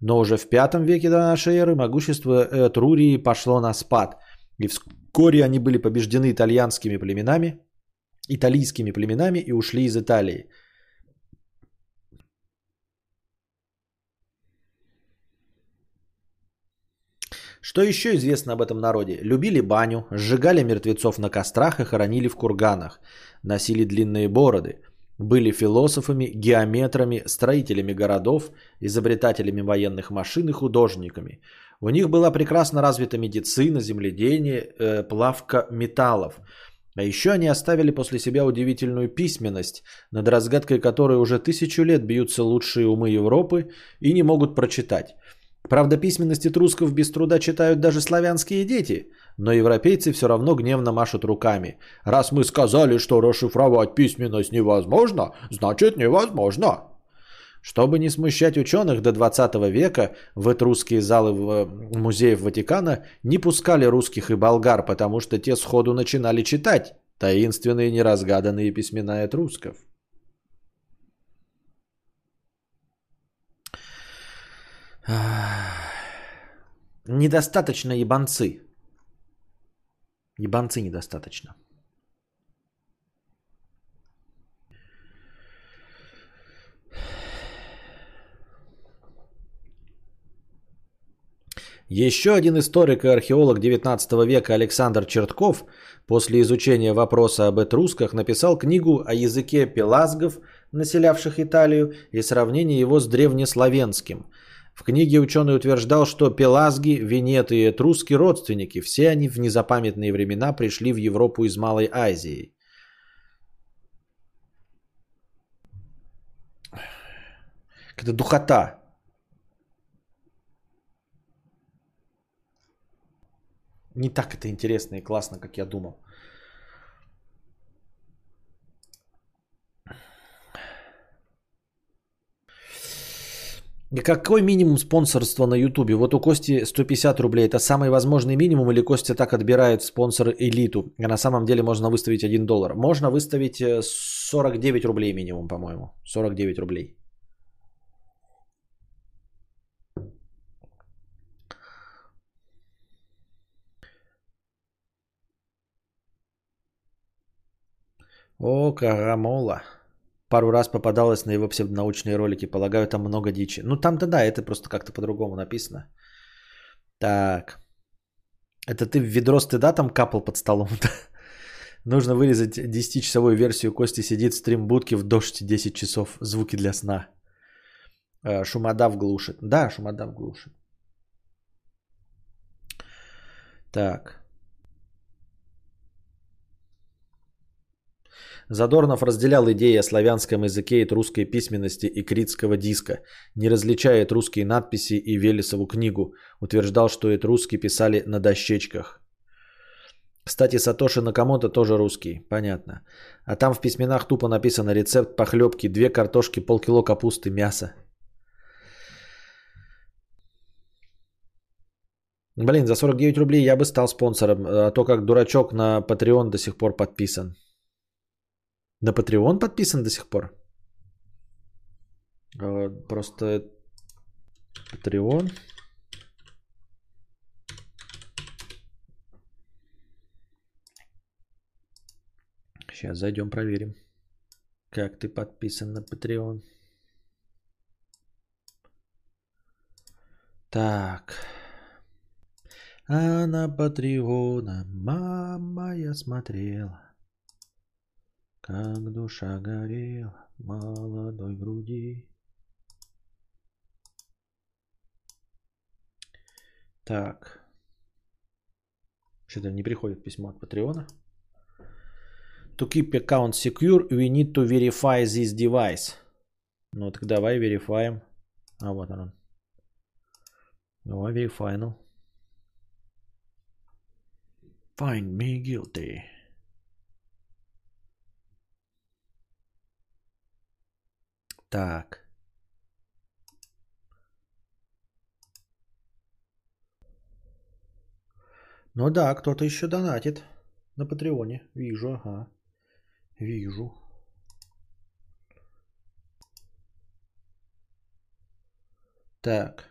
Но уже в V веке до нашей эры могущество Этрурии пошло на спад, и вскоре они были побеждены италийскими племенами и ушли из Италии. Что еще известно об этом народе? Любили баню, сжигали мертвецов на кострах и хоронили в курганах, носили длинные бороды, были философами, геометрами, строителями городов, изобретателями военных машин и художниками. У них была прекрасно развита медицина, земледение, плавка металлов. А еще они оставили после себя удивительную письменность, над разгадкой которой уже 1000 лет бьются лучшие умы Европы и не могут прочитать. Правда, письменность этрусков без труда читают даже славянские дети, но европейцы все равно гневно машут руками. Раз мы сказали, что расшифровать письменность невозможно, значит невозможно. Чтобы не смущать ученых, до 20 века в этрусские залы музеев Ватикана не пускали русских и болгар, потому что те сходу начинали читать таинственные неразгаданные письмена этрусков. Недостаточно ебанцы. Ебанцы недостаточно. Еще один историк и археолог 19 века Александр Чертков после изучения вопроса об этрусках написал книгу о языке пелазгов, населявших Италию, и сравнении его с древнеславянским. В книге ученый утверждал, что пелазги, венеты и этруски – родственники. Все они в незапамятные времена пришли в Европу из Малой Азии. Это духота. Не так это интересно и классно, как я думал. И какой минимум спонсорства на Ютубе? Вот у Кости 150 рублей. Это самый возможный минимум, или Костя так отбирает спонсор элиту? А на самом деле можно выставить $1. Можно выставить 49 рублей минимум, по-моему. 49 рублей. О, Карамола. Пару раз попадалось на его псевдонаучные ролики. Полагаю, там много дичи. Ну, там-то да, это просто как-то по-другому написано. Так. Это ты в ведро стыда там капал под столом? Нужно вырезать 10-часовую версию. Кости сидит в стримбудке в дождь 10 часов. Звуки для сна. Шумодав глушит. Да, шумодав глушит. Так. Задорнов разделял идеи о славянском языке и этрусской письменности и критского диска, не различая этрусские надписи и Велесову книгу. Утверждал, что этруски писали на дощечках. Кстати, Сатоши Накамото тоже русский, понятно. А там в письменах тупо написано рецепт похлебки, 2 картошки, полкило капусты, мясо. Блин, за 49 рублей я бы стал спонсором, а то как дурачок на Patreon до сих пор подписан. На Patreon подписан до сих пор? Просто Patreon. Сейчас зайдем, проверим. Как ты подписан на Patreon? Так. А на Patreon мама я смотрела. Как душа горела молодой груди. Так. Что-то не приходит письмо от Патреона. To keep account secure, we need to verify this device. Ну так давай верифаем. А вот оно. Давай верифайнул. Find me guilty. Так. Ну да, кто-то еще донатит на Патреоне. Вижу, ага. Вижу. Так.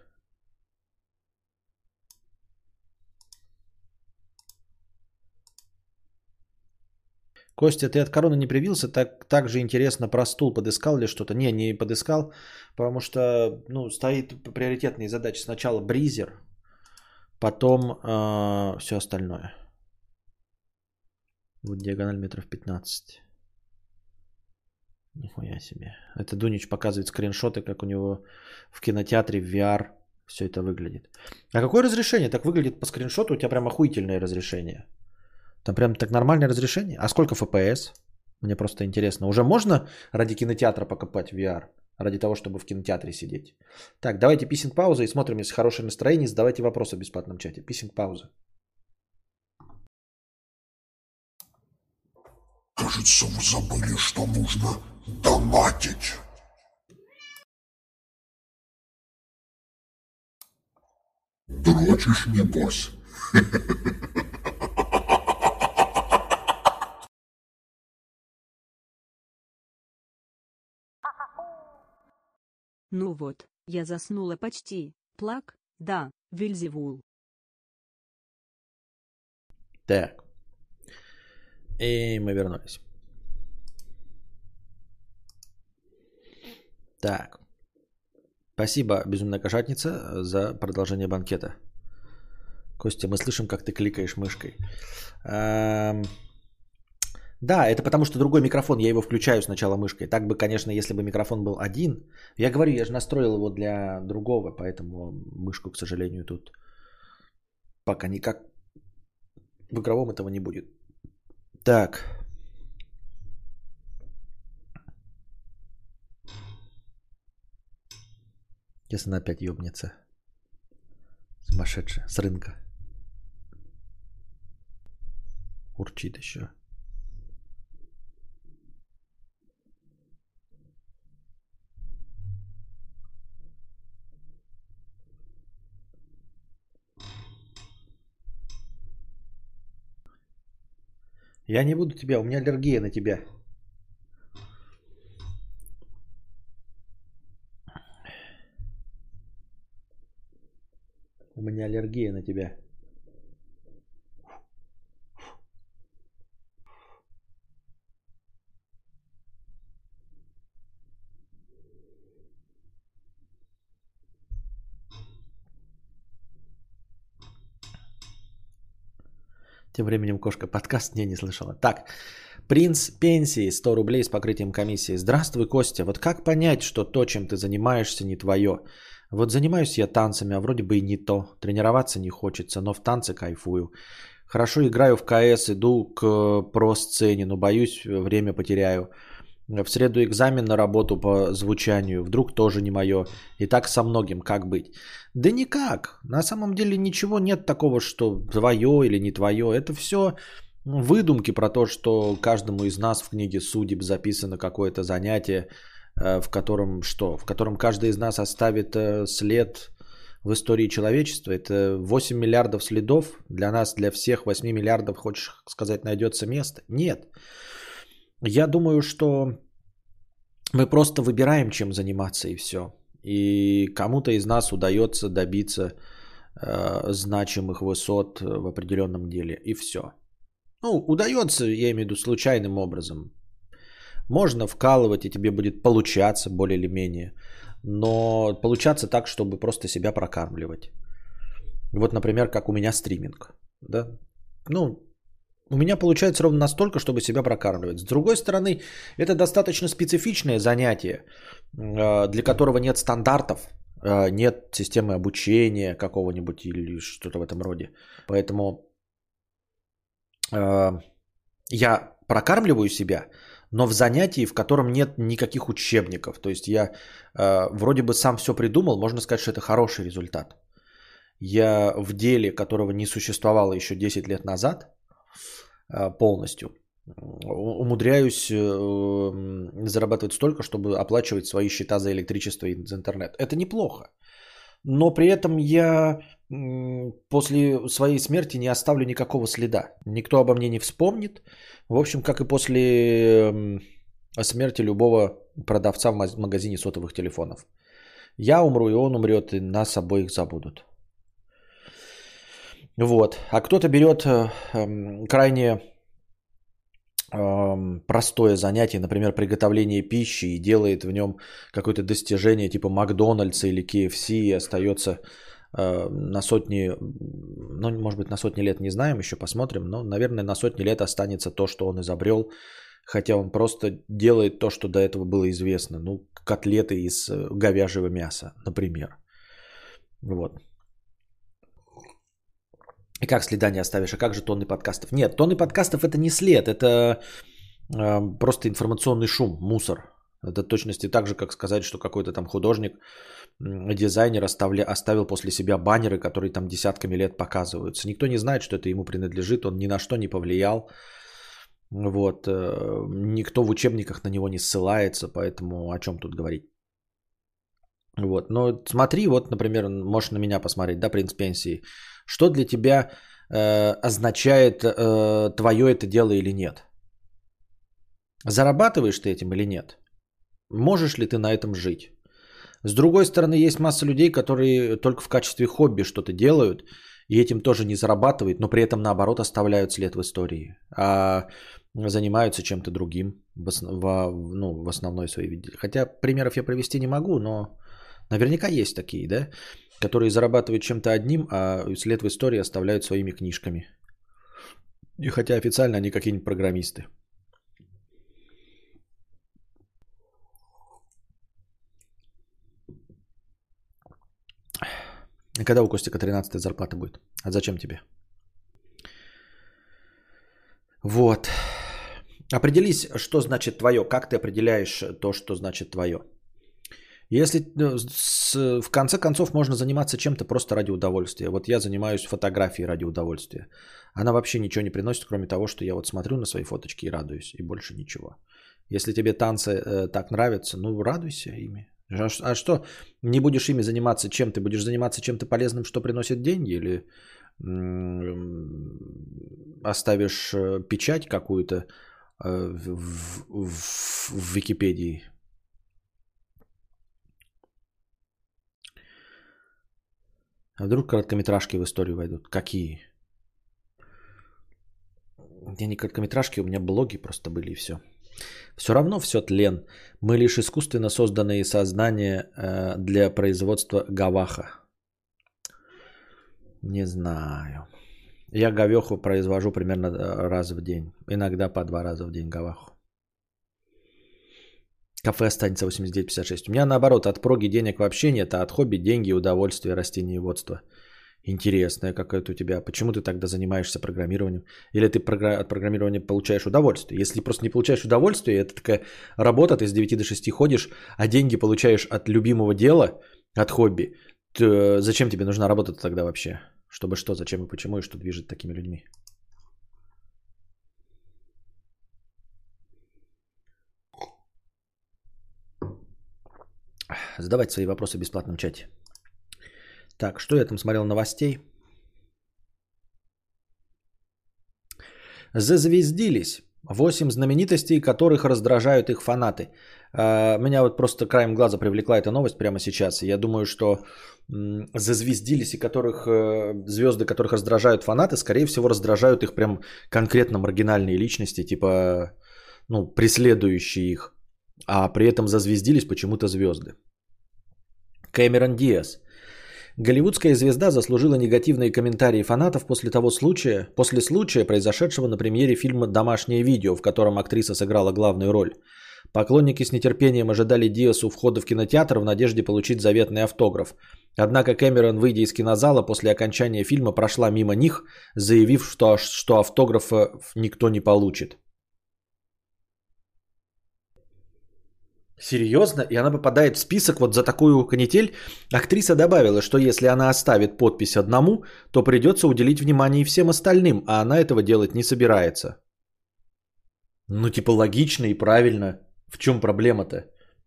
Костя, ты от короны не привился? Так же интересно, про стул подыскал или что-то? Не подыскал, потому что стоит приоритетные задачи. Сначала бризер, потом все остальное. Вот диагональ метров 15. Нихуя себе. Это Дунич показывает скриншоты, как у него в кинотеатре в VR все это выглядит. А какое разрешение? Так выглядит по скриншоту, у тебя прям охуительное разрешение. Там прям так нормальное разрешение. А сколько FPS? Мне просто интересно. Уже можно ради кинотеатра покопать в VR? Ради того, чтобы в кинотеатре сидеть. Так, давайте писинг-паузу и смотрим, если хорошее настроение, задавайте вопросы в бесплатном чате. Писинг-пауза. Кажется, вы забыли, что нужно донатить. Дрочишь, небось. Ну вот, я заснула почти. Плак, да, Вельзевул. Так. И мы вернулись. Так. Спасибо, Безумная кошатница, за продолжение банкета. Костя, мы слышим, как ты кликаешь мышкой. Да, это потому что другой микрофон, я его включаю сначала мышкой. Так бы, конечно, если бы микрофон был один. Я говорю, я же настроил его для другого, поэтому мышку, к сожалению, тут пока никак в игровом этого не будет. Так. Сейчас она опять ёбнется. Сумасшедшая, с рынка. Урчит еще. Я не буду тебя, у меня аллергия на тебя. У меня аллергия на тебя. Тем временем кошка подкаст не слышала. Так, принц пенсии, 100 рублей с покрытием комиссии. Здравствуй, Костя. Вот как понять, что то, чем ты занимаешься, не твое? Вот занимаюсь я танцами, а вроде бы и не то. Тренироваться не хочется, но в танце кайфую. Хорошо играю в КС, иду к про-сцене, но боюсь, время потеряю. В среду экзамен на работу по звучанию. Вдруг тоже не мое. И так со многим. Как быть? Да никак. На самом деле ничего нет такого, что твое или не твое. Это все выдумки про то, что каждому из нас в книге судеб записано какое-то занятие, в котором что? В котором каждый из нас оставит след в истории человечества. Это 8 миллиардов следов. Для нас, для всех 8 миллиардов, хочешь сказать, найдется место? Нет. Я думаю, что мы просто выбираем, чем заниматься, и все. И кому-то из нас удается добиться значимых высот в определенном деле, и все. Ну, удается, я имею в виду, случайным образом. Можно вкалывать, и тебе будет получаться более или менее. Но получаться так, чтобы просто себя прокармливать. Вот, например, как у меня стриминг. Да? Ну, у меня получается ровно настолько, чтобы себя прокармливать. С другой стороны, это достаточно специфичное занятие, для которого нет стандартов, нет системы обучения какого-нибудь или что-то в этом роде. Поэтому я прокармливаю себя, но в занятии, в котором нет никаких учебников. То есть я вроде бы сам все придумал, можно сказать, что это хороший результат. Я в деле, которого не существовало еще 10 лет назад, полностью умудряюсь зарабатывать столько, чтобы оплачивать свои счета за электричество и за интернет. Это неплохо. Но при этом я после своей смерти не оставлю никакого следа. Никто обо мне не вспомнит. В общем, как и после смерти любого продавца в магазине сотовых телефонов. Я умру, и он умрет, и нас обоих забудут. Вот. А кто-то берет крайне простое занятие, например, приготовление пищи, и делает в нем какое-то достижение типа Макдональдса или KFC, и остается на сотни, ну, может быть, на сотни лет, не знаем, еще посмотрим, но, наверное, на сотни лет останется то, что он изобрел, хотя он просто делает то, что до этого было известно, ну, котлеты из говяжьего мяса, например. Вот. И как следа не оставишь, а как же тонны подкастов? Нет, тонны подкастов это не след, это просто информационный шум, мусор. Это точности так же, как сказать, что какой-то там художник, дизайнер оставил после себя баннеры, которые там десятками лет показываются. Никто не знает, что это ему принадлежит, он ни на что не повлиял. Вот. Никто в учебниках на него не ссылается, поэтому о чем тут говорить? Вот. Но смотри, вот, например, можешь на меня посмотреть, да, принц пенсии. Что для тебя означает, твое это дело или нет? Зарабатываешь ты этим или нет? Можешь ли ты на этом жить? С другой стороны, есть масса людей, которые только в качестве хобби что-то делают, и этим тоже не зарабатывают, но при этом, наоборот, оставляют след в истории, а занимаются чем-то другим в основной своей виде. Хотя примеров я привести не могу, но наверняка есть такие, да? которые зарабатывают чем-то одним, а след в истории оставляют своими книжками. И хотя официально они какие-нибудь программисты. И когда у Костика 13-я зарплата будет? А зачем тебе? Вот. Определись, что значит твое. Как ты определяешь то, что значит твое? Если в конце концов можно заниматься чем-то просто ради удовольствия. Вот я занимаюсь фотографией ради удовольствия. Она вообще ничего не приносит, кроме того, что я вот смотрю на свои фоточки и радуюсь. И больше ничего. Если тебе танцы так нравятся, ну радуйся ими. А что, не будешь ими заниматься чем? Ты будешь заниматься чем-то полезным, что приносит деньги? Или оставишь печать какую-то в Википедии? А вдруг короткометражки в историю войдут? Какие? Я не короткометражки, у меня блоги просто были и все. Все равно все тлен. Мы лишь искусственно созданные создания для производства гаваха. Не знаю. Я гавеху произвожу примерно раз в день. Иногда по два раза в день гаваху. Кафе останется 89,56. У меня наоборот, от проги денег вообще нет, а от хобби деньги, удовольствие, растениеводство. Интересное какое-то у тебя. Почему ты тогда занимаешься программированием? Или ты от программирования получаешь удовольствие? Если просто не получаешь удовольствие, это такая работа, ты с 9 до 6 ходишь, а деньги получаешь от любимого дела, от хобби. То зачем тебе нужна работа тогда вообще? Чтобы что, зачем и почему, и что движет такими людьми? Задавайте свои вопросы в бесплатном чате. Так, что я там смотрел новостей? Зазвездились 8 знаменитостей, которых раздражают их фанаты. Меня вот просто краем глаза привлекла эта новость прямо сейчас. Я думаю, что зазвездились, и которых звезды, которых раздражают фанаты, скорее всего, раздражают их прям конкретно маргинальные личности, типа ну, преследующие их. А при этом зазвездились почему-то звезды. Кэмерон Диас. Голливудская звезда заслужила негативные комментарии фанатов после случая, произошедшего на премьере фильма «Домашнее видео», в котором актриса сыграла главную роль. Поклонники с нетерпением ожидали Диасу входа в кинотеатр в надежде получить заветный автограф. Однако Кэмерон, выйдя из кинозала после окончания фильма, прошла мимо них, заявив, что автографа никто не получит. Серьезно? И она попадает в список вот за такую канитель? Актриса добавила, что если она оставит подпись одному, то придется уделить внимание и всем остальным, а она этого делать не собирается. Ну типа логично и правильно. В чем проблема-то?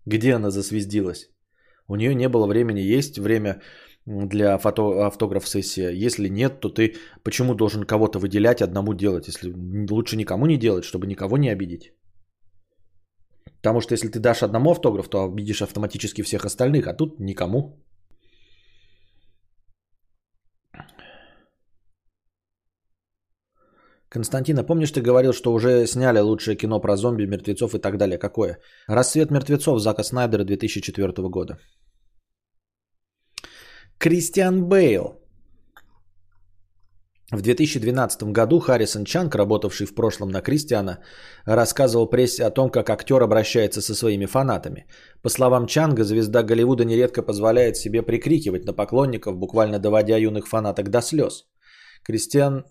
Где она засвездилась? У нее не было времени. Есть время для автограф-сессии. Если нет, то ты почему должен кого-то выделять, одному делать? Если лучше никому не делать, чтобы никого не обидеть. Потому что если ты дашь одному автограф, то обидишь автоматически всех остальных, а тут никому. Константина, помнишь, ты говорил, что уже сняли лучшее кино про зомби, мертвецов и так далее? Какое? «Рассвет мертвецов» Зака Снайдера 2004 года. Кристиан Бейл. В 2012 году Харрисон Чанг, работавший в прошлом на Кристиана, рассказывал прессе о том, как актер обращается со своими фанатами. По словам Чанга, звезда Голливуда нередко позволяет себе прикрикивать на поклонников, буквально доводя юных фанаток до слез. Кристиан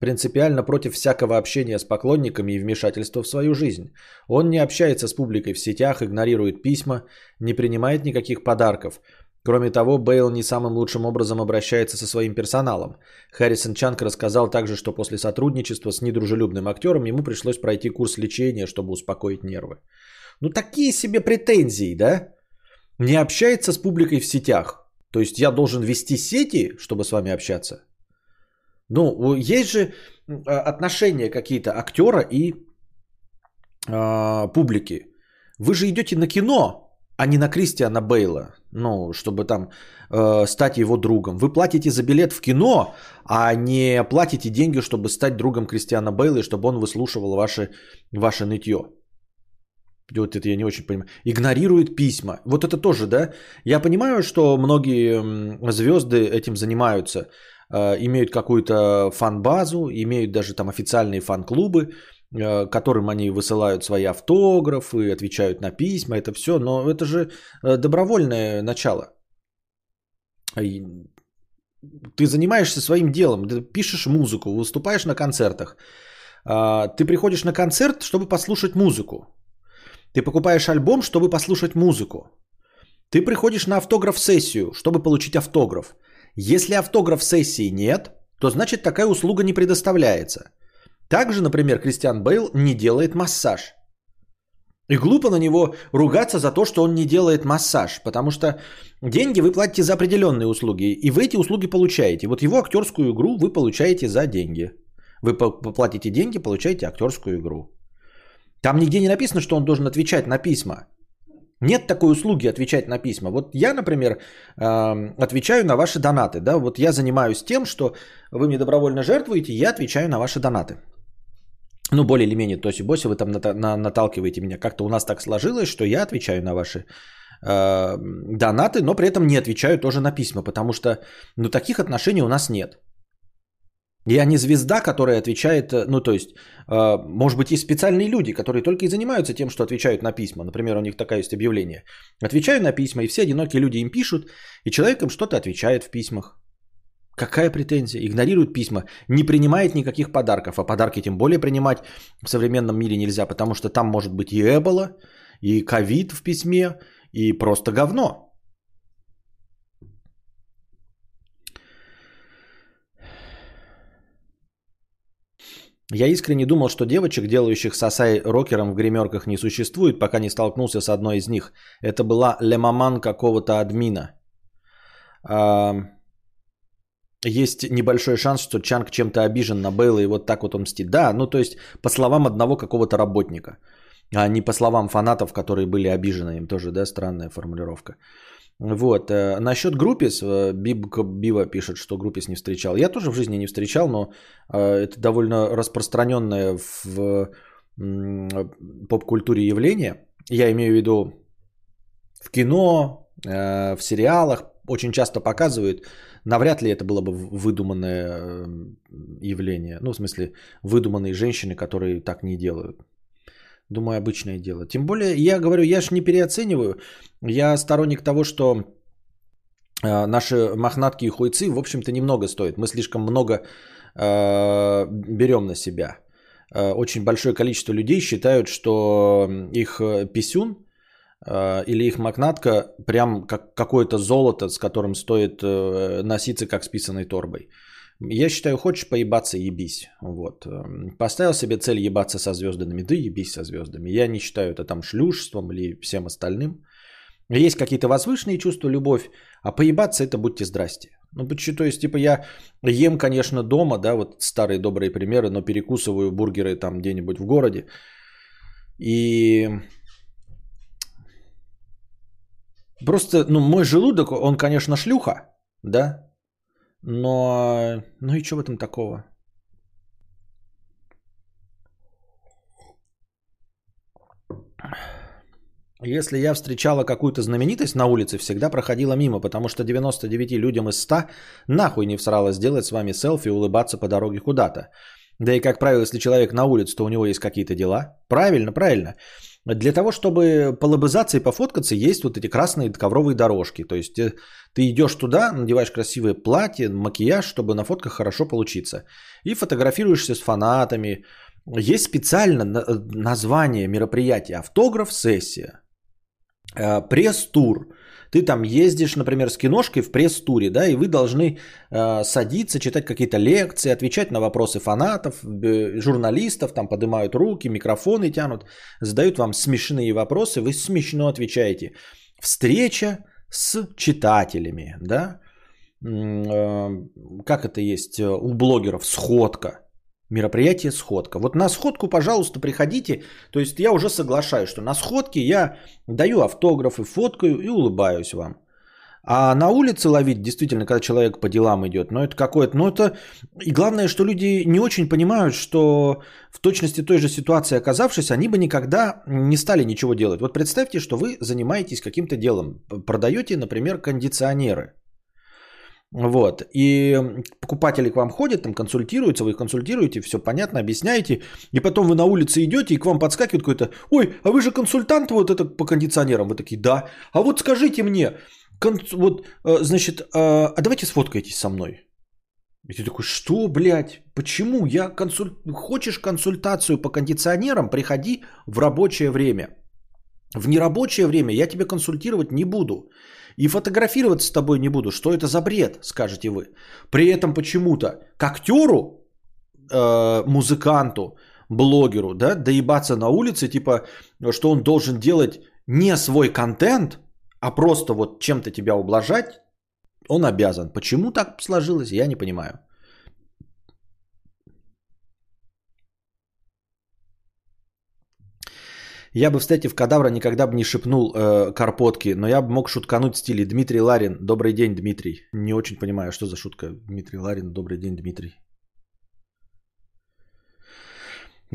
принципиально против всякого общения с поклонниками и вмешательства в свою жизнь. Он не общается с публикой в сетях, игнорирует письма, не принимает никаких подарков. Кроме того, Бейл не самым лучшим образом обращается со своим персоналом. Харрисон Чанг рассказал также, что после сотрудничества с недружелюбным актером ему пришлось пройти курс лечения, чтобы успокоить нервы. Ну такие себе претензии, да? Не общается с публикой в сетях. То есть я должен вести сети, чтобы с вами общаться? Ну, есть же отношения какие-то актера и публики. Вы же идете на кино, а не на Кристиана Бейла, ну, чтобы там стать его другом. Вы платите за билет в кино, а не платите деньги, чтобы стать другом Кристиана Бейла, и чтобы он выслушивал ваше нытье. Вот это я не очень понимаю. Игнорирует письма. Вот это тоже, да? Я понимаю, что многие звезды этим занимаются. Имеют какую-то фан-базу, имеют даже там официальные фан-клубы, которым они высылают свои автографы, отвечают на письма, это все. Но это же добровольное начало. Ты занимаешься своим делом, ты пишешь музыку, выступаешь на концертах. Ты приходишь на концерт, чтобы послушать музыку. Ты покупаешь альбом, чтобы послушать музыку. Ты приходишь на автограф-сессию, чтобы получить автограф. Если автограф-сессии нет, то значит такая услуга не предоставляется. Также, например, Кристиан Бейл не делает массаж. И глупо на него ругаться за то, что он не делает массаж, потому что деньги вы платите за определенные услуги, и вы эти услуги получаете. Вот его актерскую игру вы получаете за деньги. Вы платите деньги, получаете актерскую игру. Там нигде не написано, что он должен отвечать на письма. Нет такой услуги отвечать на письма. Вот я, например, отвечаю на ваши донаты. Да? Вот я занимаюсь тем, что вы мне добровольно жертвуете, я отвечаю на ваши донаты. Ну, более или менее тоси-боси, вы там наталкиваете меня. Как-то у нас так сложилось, что я отвечаю на ваши донаты, но при этом не отвечаю тоже на письма, потому что ну, таких отношений у нас нет. Я не звезда, которая отвечает, ну то есть, может быть, есть специальные люди, которые только и занимаются тем, что отвечают на письма. Например, у них такое есть объявление. Отвечаю на письма, и все одинокие люди им пишут, и человек им что-то отвечает в письмах. Какая претензия? Игнорирует письма, не принимает никаких подарков, а подарки тем более принимать в современном мире нельзя, потому что там может быть и эбола, и ковид в письме, и просто говно. Я искренне думал, что девочек, делающих сосай рокером в гримерках, не существует, пока не столкнулся с одной из них. Это была лемаман какого-то админа. Есть небольшой шанс, что Чанг чем-то обижен на Бейла и вот так вот он мстит. Да, ну то есть по словам одного какого-то работника, а не по словам фанатов, которые были обижены им тоже, да, странная формулировка. Вот, насчет Группис, Бива пишет, что Группис не встречал. Я тоже в жизни не встречал, но это довольно распространенное в поп-культуре явление. Я имею в виду в кино, в сериалах очень часто показывают. Навряд ли это было бы выдуманное явление. Ну, в смысле, выдуманные женщины, которые так не делают. Думаю, обычное дело. Тем более, я говорю, я ж не переоцениваю. Я сторонник того, что наши мохнатки и хуйцы, в общем-то, немного стоят. Мы слишком много берем на себя. Очень большое количество людей считают, что их писюн или их мохнатка прям как какое-то золото, с которым стоит носиться как с писаной торбой. Я считаю, хочешь поебаться, ебись. Вот. Поставил себе цель ебаться со звездами, да ебись со звездами. Я не считаю это там шлюшеством или всем остальным. Есть какие-то возвышенные чувства, любовь, а поебаться это будьте здрасте. Ну, то есть, типа, я ем, конечно, дома, да, вот старые добрые примеры, но перекусываю бургеры там где-нибудь в городе. И просто, ну, мой желудок, он, конечно, шлюха, да, но, ну и что в этом такого? Если я встречала какую-то знаменитость на улице, всегда проходила мимо, потому что 99 людям из 100 нахуй не всралось сделать с вами селфи и улыбаться по дороге куда-то. Да и, как правило, если человек на улице, то у него есть какие-то дела. Правильно, правильно. Для того, чтобы полобызаться и пофоткаться, есть вот эти красные ковровые дорожки. То есть ты идешь туда, надеваешь красивое платье, макияж, чтобы на фотках хорошо получиться. И фотографируешься с фанатами. Есть специально название мероприятия. Автограф-сессия. Пресс-тур. Ты там ездишь, например, с киношкой в пресс-туре, да, и вы должны садиться, читать какие-то лекции, отвечать на вопросы фанатов, журналистов, там поднимают руки, микрофоны тянут, задают вам смешные вопросы, вы смешно отвечаете. Встреча с читателями, да, как это есть у блогеров, сходка. Мероприятие сходка. Вот на сходку, пожалуйста, приходите. То есть я уже соглашаюсь, что на сходке я даю автографы, фоткаю и улыбаюсь вам. А на улице ловить, действительно, когда человек по делам идет, но это какое-то... Но это... И главное, что люди не очень понимают, что в точности той же ситуации оказавшись, они бы никогда не стали ничего делать. Вот представьте, что вы занимаетесь каким-то делом. Продаете, например, кондиционеры. Вот. И покупатели к вам ходят, там консультируются, вы их консультируете, все понятно, объясняете. И потом вы на улице идете, и к вам подскакивает какой-то: «Ой, а вы же консультант вот этот по кондиционерам?» Вы такие: «Да». «А вот скажите мне, вот, значит, а давайте сфоткаетесь со мной». И ты такой: «Что, блядь? Почему? Хочешь консультацию по кондиционерам? Приходи в рабочее время. В нерабочее время я тебя консультировать не буду. И фотографироваться с тобой не буду. Что это за бред?» — скажете вы. При этом почему-то к актеру, музыканту, блогеру, да, доебаться на улице, типа, что он должен делать не свой контент, а просто вот чем-то тебя ублажать, он обязан. Почему так сложилось, я не понимаю. Я бы, встретив Кадавра, никогда бы не шепнул карпотки, но я бы мог шуткануть в стиле «Дмитрий Ларин, добрый день, Дмитрий». Не очень понимаю, что за шутка «Дмитрий Ларин, добрый день, Дмитрий».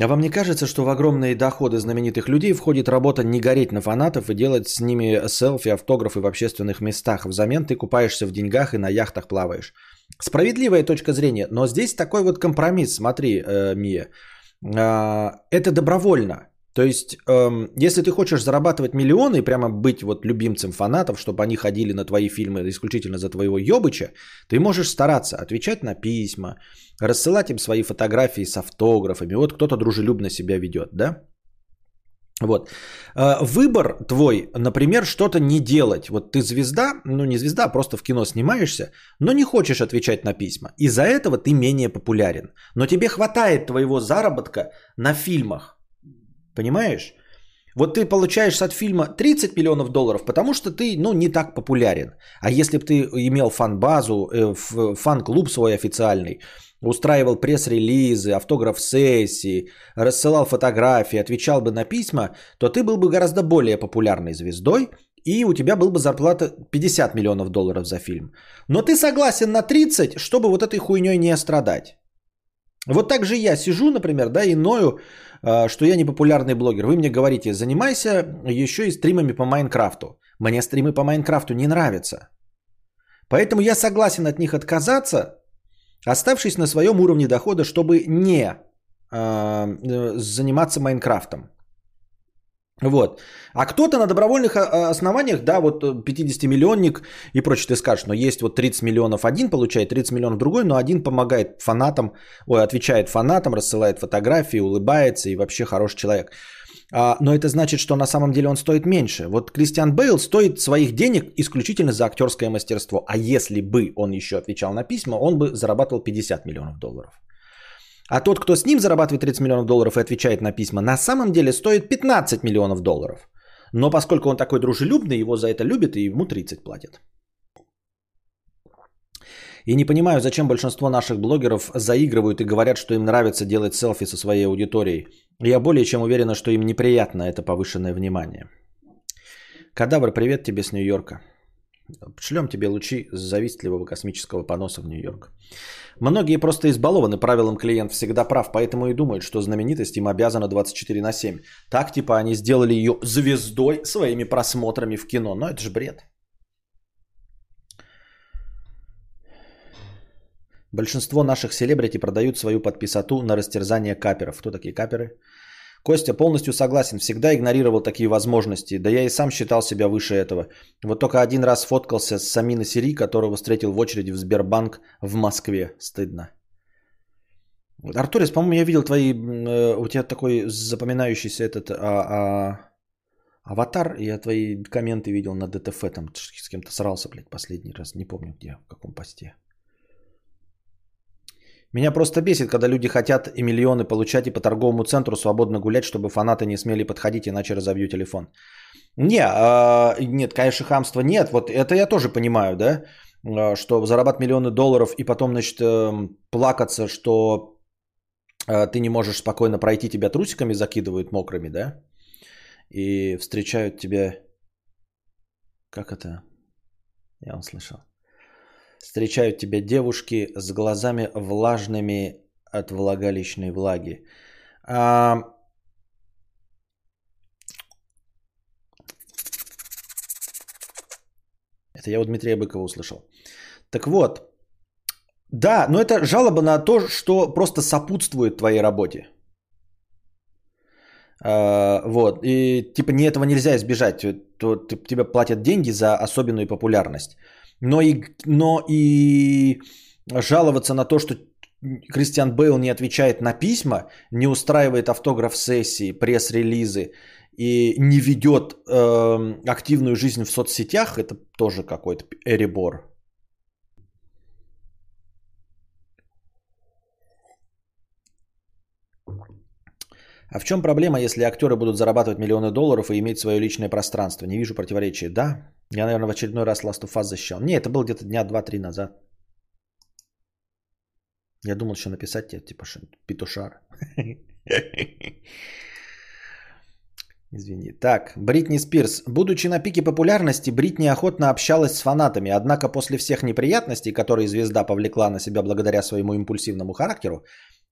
А вам не кажется, что в огромные доходы знаменитых людей входит работа не гореть на фанатов и делать с ними селфи, автографы в общественных местах? Взамен ты купаешься в деньгах и на яхтах плаваешь. Справедливая точка зрения, но здесь такой вот компромисс, смотри, Мия. Это добровольно. То есть, если ты хочешь зарабатывать миллионы и прямо быть вот любимцем фанатов, чтобы они ходили на твои фильмы исключительно за твоего ёбыча, ты можешь стараться отвечать на письма, рассылать им свои фотографии с автографами. Вот кто-то дружелюбно себя ведет, да? Вот. Выбор твой, например, что-то не делать. Вот ты звезда, ну не звезда, а просто в кино снимаешься, но не хочешь отвечать на письма. Из-за этого ты менее популярен. Но тебе хватает твоего заработка на фильмах. Понимаешь? Вот ты получаешь от фильма $30 миллионов, потому что ты, ну, не так популярен. А если бы ты имел фан-базу, фан-клуб свой официальный, устраивал пресс-релизы, автограф-сессии, рассылал фотографии, отвечал бы на письма, то ты был бы гораздо более популярной звездой, и у тебя была бы зарплата $50 миллионов за фильм. Но ты согласен на 30, чтобы вот этой хуйней не страдать. Вот так же я сижу, например, да, и ною, что я не популярный блогер. Вы мне говорите: занимайся еще и стримами по Майнкрафту. Мне стримы по Майнкрафту не нравятся. Поэтому я согласен от них отказаться, оставшись на своем уровне дохода, чтобы не заниматься Майнкрафтом. Вот. А кто-то на добровольных основаниях, да, вот 50-миллионник и прочее, ты скажешь: но есть вот 30 миллионов один получает, 30 миллионов другой, но один помогает фанатам, ой, отвечает фанатам, рассылает фотографии, улыбается и вообще хороший человек. Но это значит, что на самом деле он стоит меньше. Вот Кристиан Бейл стоит своих денег исключительно за актерское мастерство. А если бы он еще отвечал на письма, он бы зарабатывал $50 миллионов. А тот, кто с ним зарабатывает $30 миллионов и отвечает на письма, на самом деле стоит $15 миллионов. Но поскольку он такой дружелюбный, его за это любят, и ему 30 платят. И не понимаю, зачем большинство наших блогеров заигрывают и говорят, что им нравится делать селфи со своей аудиторией. Я более чем уверена, что им неприятно это повышенное внимание. Кадавр, привет тебе с Нью-Йорка. Шлем тебе лучи с завистливого космического поноса в Нью-Йорк. Многие просто избалованы правилом «клиент всегда прав», поэтому и думают, что знаменитость им обязана 24/7. Так типа они сделали ее звездой своими просмотрами в кино. Но это же бред. Большинство наших селебрити продают свою подписоту на растерзание каперов. Кто такие каперы? Костя, полностью согласен, всегда игнорировал такие возможности, да я и сам считал себя выше этого. Вот только один раз фоткался с Самина Сери, которого встретил в очереди в Сбербанк в Москве. Стыдно. Артурис, по-моему, я видел твои, у тебя такой запоминающийся этот аватар, я твои комменты видел на ДТФ, там с кем-то срался, блядь, последний раз, не помню где, в каком посте. Меня просто бесит, когда люди хотят и миллионы получать, и по торговому центру свободно гулять, чтобы фанаты не смели подходить, иначе разобью телефон. Нет, конечно, хамства нет. Вот это я тоже понимаю, да, что зарабатывать миллионы долларов и потом, значит, плакаться, что ты не можешь спокойно пройти, тебя трусиками закидывают мокрыми, да, и встречают тебя, как это, Я услышал. Встречают тебя девушки с глазами влажными от влагалищной влаги. Это я у Дмитрия Быкова услышал. Так вот. Да, но это жалоба на то, что просто сопутствует твоей работе. Вот. И типа не этого нельзя избежать. Тебе платят деньги за особенную популярность. Но и жаловаться на то, что Кристиан Бейл не отвечает на письма, не устраивает автограф-сессии, пресс-релизы и не ведет активную жизнь в соцсетях, это тоже какой-то перебор. А в чем проблема, если актеры будут зарабатывать миллионы долларов и иметь свое личное пространство? Не вижу противоречия. Да? Я, наверное, в очередной раз Last of Us защищал. Не, это было где-то дня 2-3 назад. Я думал, что написать тебе, типа, петушар. Извини. Так, Бритни Спирс. Будучи на пике популярности, Бритни охотно общалась с фанатами. Однако после всех неприятностей, которые звезда повлекла на себя благодаря своему импульсивному характеру,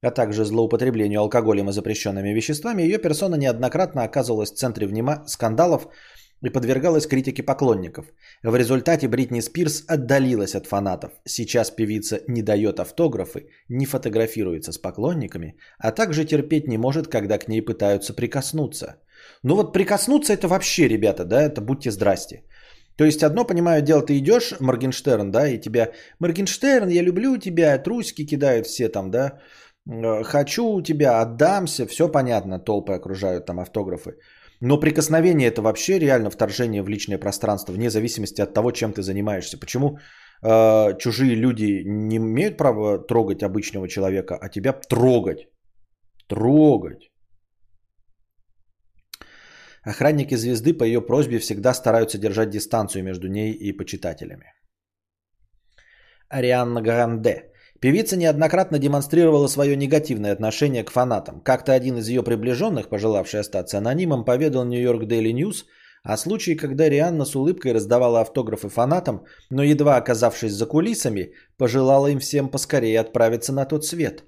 а также злоупотреблению алкоголем и запрещенными веществами, ее персона неоднократно оказывалась в центре внимания скандалов и подвергалась критике поклонников. В результате Бритни Спирс отдалилась от фанатов. Сейчас певица не дает автографы, не фотографируется с поклонниками, а также терпеть не может, когда к ней пытаются прикоснуться. Ну вот прикоснуться это вообще, ребята, да, это будьте здрасте. То есть одно, понимаю, дело, ты идешь, Моргенштерн, да, и тебя, Моргенштерн, я люблю тебя, трусики кидают все там, да, хочу у тебя, отдамся, все понятно, толпы окружают там автографы. Но прикосновение это вообще реально вторжение в личное пространство, вне зависимости от того, чем ты занимаешься. Почему чужие люди не имеют права трогать обычного человека, а тебя трогать? Трогать. Охранники звезды по ее просьбе всегда стараются держать дистанцию между ней и почитателями. Ариана Гранде. Певица неоднократно демонстрировала свое негативное отношение к фанатам. Как-то один из ее приближенных, пожелавший остаться анонимом, поведал Нью-Йорк Daily News о случае, когда Рианна с улыбкой раздавала автографы фанатам, но едва оказавшись за кулисами, пожелала им всем поскорее отправиться на тот свет.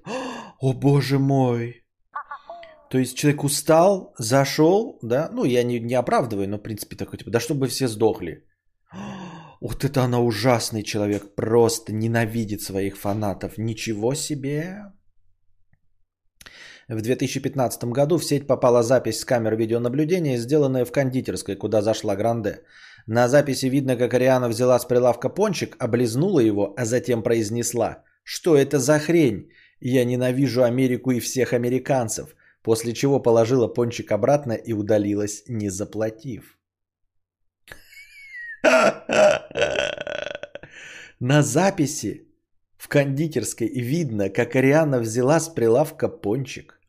О боже мой! То есть человек устал, зашел, да? Ну, я не оправдываю, но в принципе такой, типа, да чтобы все сдохли. Вот это она ужасный человек, просто ненавидит своих фанатов. Ничего себе! В 2015 году в сеть попала запись с камер видеонаблюдения, сделанная в кондитерской, куда зашла Гранде. На записи видно, как Ариана взяла с прилавка пончик, облизнула его, а затем произнесла: «Что это за хрень? Я ненавижу Америку и всех американцев», после чего положила пончик обратно и удалилась, не заплатив. На записи в кондитерской видно, как Ариана взяла с прилавка пончик,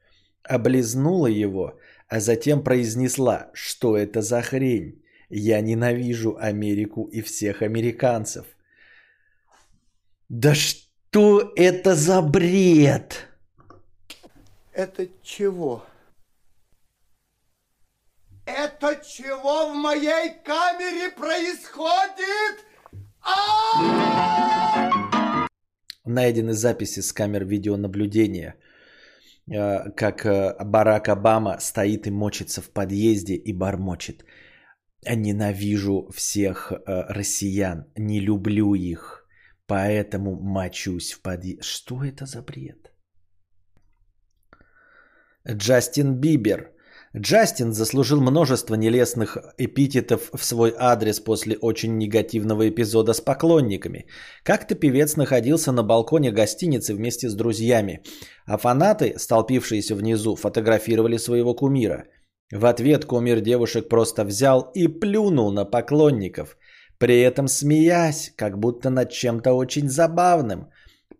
облизнула его, а затем произнесла: «Что это за хрень? Я ненавижу Америку и всех американцев». Да что это за бред? Это чего? Это чего в моей камере происходит? Найдены записи с камер видеонаблюдения, как Барак Обама стоит и мочится в подъезде и бормочет: «Ненавижу всех россиян, не люблю их, поэтому мочусь в подъезде». Что это за бред? Джастин Бибер. Джастин заслужил множество нелестных эпитетов в свой адрес после очень негативного эпизода с поклонниками. Как-то певец находился на балконе гостиницы вместе с друзьями, а фанаты, столпившиеся внизу, фотографировали своего кумира. В ответ кумир девушек просто взял и плюнул на поклонников, при этом смеясь, как будто над чем-то очень забавным.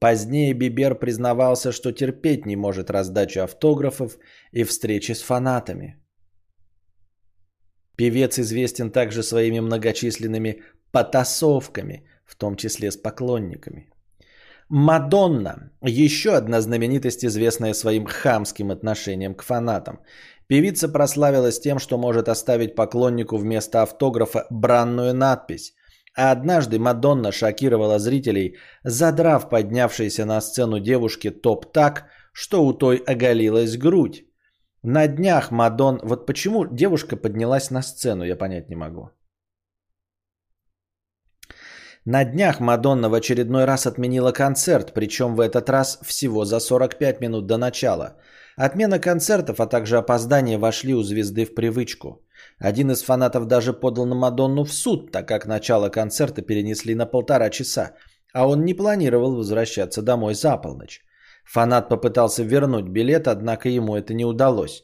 Позднее Бибер признавался, что терпеть не может раздачу автографов и встречи с фанатами. Певец известен также своими многочисленными потасовками, в том числе с поклонниками. Мадонна – еще одна знаменитость, известная своим хамским отношением к фанатам. Певица прославилась тем, что может оставить поклоннику вместо автографа бранную надпись, А однажды Мадонна шокировала зрителей, задрав поднявшейся на сцену девушке топ так, что у той оголилась грудь. На днях Мадонна... Вот почему девушка поднялась на сцену, я понять не могу. На днях Мадонна в очередной раз отменила концерт, причем в этот раз всего за 45 минут до начала. Отмена концертов, а также опоздание вошли у звезды в привычку. Один из фанатов даже подал на Мадонну в суд, так как начало концерта перенесли на 1,5 часа, а он не планировал возвращаться домой за полночь. Фанат попытался вернуть билет, однако ему это не удалось.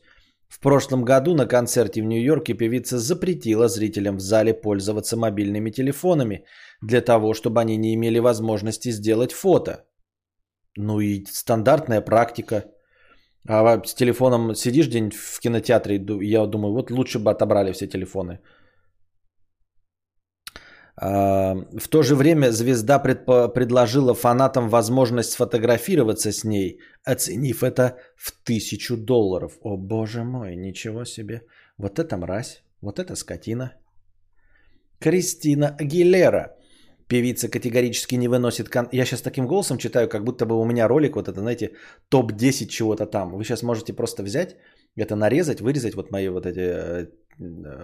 В прошлом году на концерте в Нью-Йорке певица запретила зрителям в зале пользоваться мобильными телефонами для того, чтобы они не имели возможности сделать фото. Ну и стандартная практика. А с телефоном сидишь где-нибудь в кинотеатре, я думаю, вот лучше бы отобрали все телефоны. В то же время звезда предложила фанатам возможность сфотографироваться с ней, оценив это в $1000. О боже мой, ничего себе. Вот это мразь, вот это скотина. Кристина Агилера. Певица категорически не выносит... Я сейчас таким голосом читаю, как будто бы у меня ролик, вот это, знаете, топ-10 чего-то там. Вы сейчас можете просто взять, это нарезать, вырезать вот мои вот эти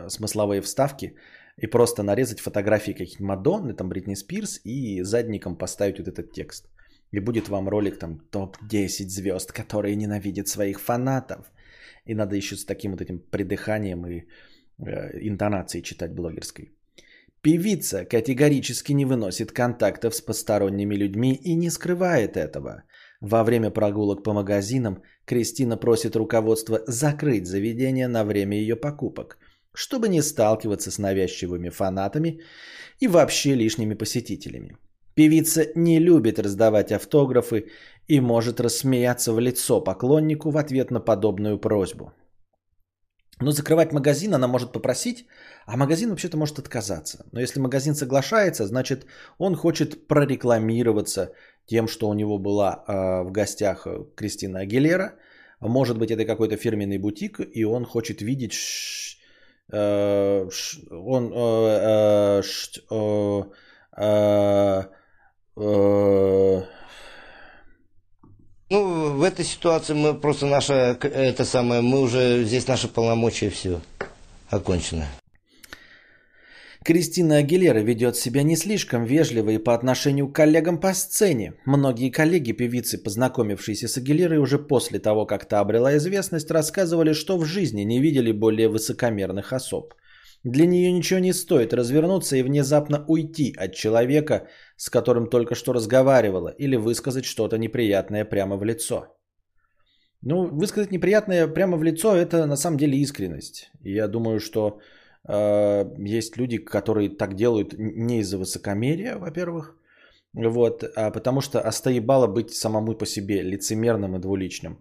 смысловые вставки и просто нарезать фотографии каких-нибудь Мадонны, там Бритни Спирс, и задником поставить вот этот текст. И будет вам ролик там топ-10 звезд, которые ненавидят своих фанатов. И надо еще с таким вот этим придыханием и интонацией читать блогерской. Певица категорически не выносит контактов с посторонними людьми и не скрывает этого. Во время прогулок по магазинам Кристина просит руководство закрыть заведение на время ее покупок, чтобы не сталкиваться с навязчивыми фанатами и вообще лишними посетителями. Певица не любит раздавать автографы и может рассмеяться в лицо поклоннику в ответ на подобную просьбу. Но закрывать магазин она может попросить, а магазин вообще-то может отказаться. Но если магазин соглашается, значит он хочет прорекламироваться тем, что у него была в гостях Кристина Агилера. Может быть, это какой-то фирменный бутик, и он хочет видеть, Ну, в этой ситуации мы просто мы уже здесь наши полномочия, все окончено. Кристина Агилера ведет себя не слишком вежливо и по отношению к коллегам по сцене. Многие коллеги певицы, познакомившиеся с Агилерой уже после того, как та обрела известность, рассказывали, что в жизни не видели более высокомерных особ. Для нее ничего не стоит развернуться и внезапно уйти от человека, с которым только что разговаривала, или высказать что-то неприятное прямо в лицо. Ну, высказать неприятное прямо в лицо – это на самом деле искренность. И я думаю, что есть люди, которые так делают не из-за высокомерия, во-первых, вот, а потому что остоебало быть самому по себе лицемерным и двуличным.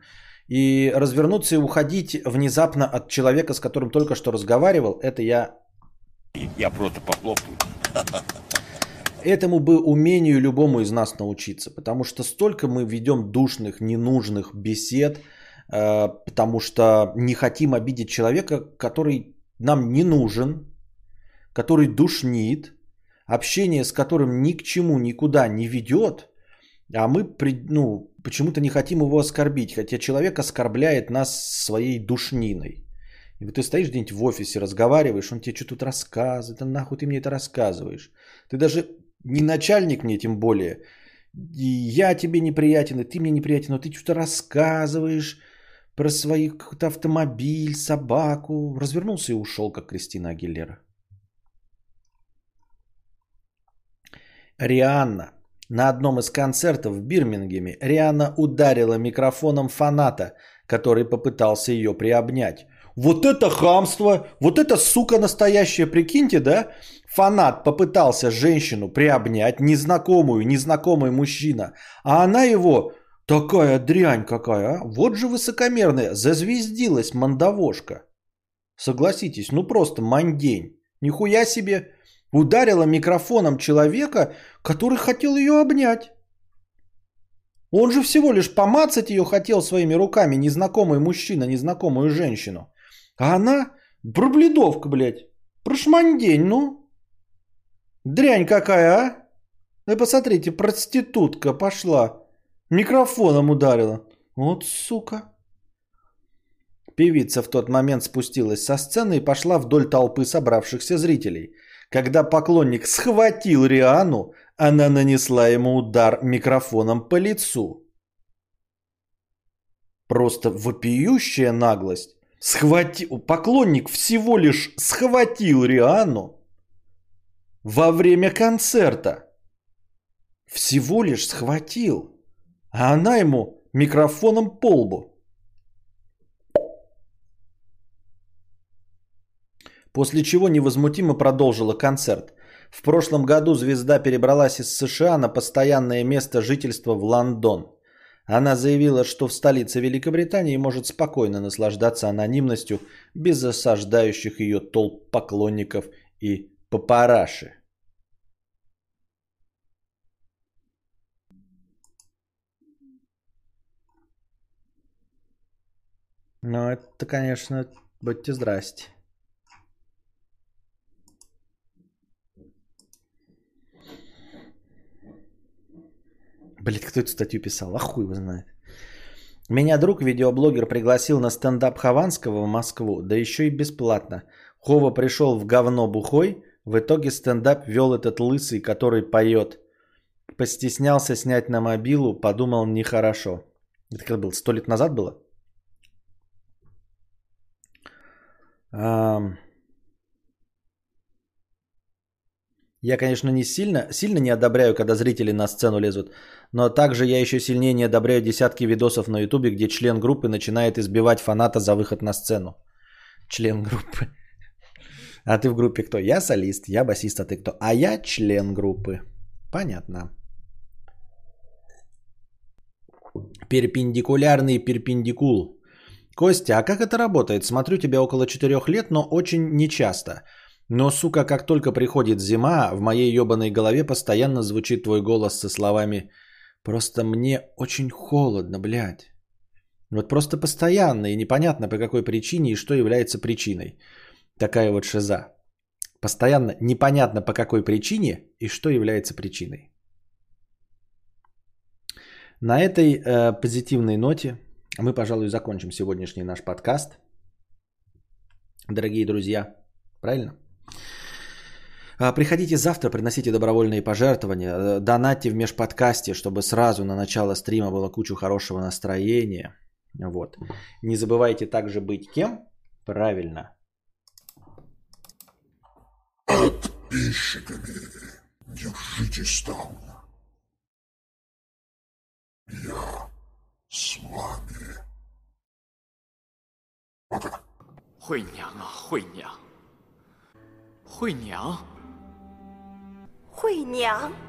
И развернуться и уходить внезапно от человека, с которым только что разговаривал, это я... Я просто похлопаю. Этому бы умению любому из нас научиться. Потому что столько мы ведем душных, ненужных бесед, потому что не хотим обидеть человека, который нам не нужен, который душнит, общение с которым ни к чему, никуда не ведет. А мы почему-то не хотим его оскорбить, хотя человек оскорбляет нас своей душниной. И вот ты стоишь где-нибудь в офисе, разговариваешь, он тебе что тут рассказывает, а нахуй ты мне это рассказываешь. Ты даже не начальник мне, тем более. И я тебе неприятен, и ты мне неприятен, но ты что-то рассказываешь про свой какой-то автомобиль, собаку. Развернулся и ушел, как Кристина Агилера. Рианна. На одном из концертов в Бирмингеме Рианна ударила микрофоном фаната, который попытался ее приобнять. Вот это хамство, вот это сука настоящая, прикиньте, да? Фанат попытался женщину приобнять, незнакомый мужчина, а она его, такая дрянь какая, а? Вот же высокомерная, зазвездилась мандавошка. Согласитесь, ну просто мандень, нихуя себе. Ударила микрофоном человека, который хотел ее обнять. Он же всего лишь помацать ее хотел своими руками, незнакомый мужчина, незнакомую женщину. А она, пробледовка, блядь, прошмандень, ну. Дрянь какая, а? Да посмотрите, проститутка пошла. Микрофоном ударила. Вот сука. Певица в тот момент спустилась со сцены и пошла вдоль толпы собравшихся зрителей. Когда поклонник схватил Рианну, она нанесла ему удар микрофоном по лицу. Просто вопиющая наглость. Поклонник всего лишь схватил Рианну во время концерта. Всего лишь схватил. А она ему микрофоном по лбу. После чего невозмутимо продолжила концерт. В прошлом году звезда перебралась из США на постоянное место жительства в Лондон. Она заявила, что в столице Великобритании может спокойно наслаждаться анонимностью без осаждающих ее толп поклонников и папараши. Ну, это, конечно, будьте здрасте. Блин, кто эту статью писал? А хуй его знает. Меня друг, видеоблогер, пригласил на стендап Хованского в Москву, да еще и бесплатно. Хова пришел в говно бухой, в итоге стендап вел этот лысый, который поет. Постеснялся снять на мобилу, подумал нехорошо. Это как было? 100 лет назад было? Я, конечно, не сильно не одобряю, когда зрители на сцену лезут, но также я еще сильнее не одобряю десятки видосов на ютубе, где член группы начинает избивать фаната за выход на сцену. Член группы. А ты в группе кто? Я солист, я басист, а ты кто? А я член группы. Понятно. Перпендикулярный перпендикул. Костя, а как это работает? Смотрю тебя около 4 лет, но очень нечасто. Но, сука, как только приходит зима, в моей ёбаной голове постоянно звучит твой голос со словами «Просто мне очень холодно, блядь». Вот просто постоянно и непонятно по какой причине и что является причиной. Такая вот шиза. Постоянно непонятно по какой причине и что является причиной. На этой позитивной ноте мы, пожалуй, закончим сегодняшний наш подкаст. Дорогие друзья, правильно? Приходите завтра, приносите добровольные пожертвования, донатьте в межподкасте, чтобы сразу на начало стрима было кучу хорошего настроения. Вот. Не забывайте также быть кем? Правильно. Подписчиками. Держитесь там. Я с вами. Пока. Хуйня. 惠娘。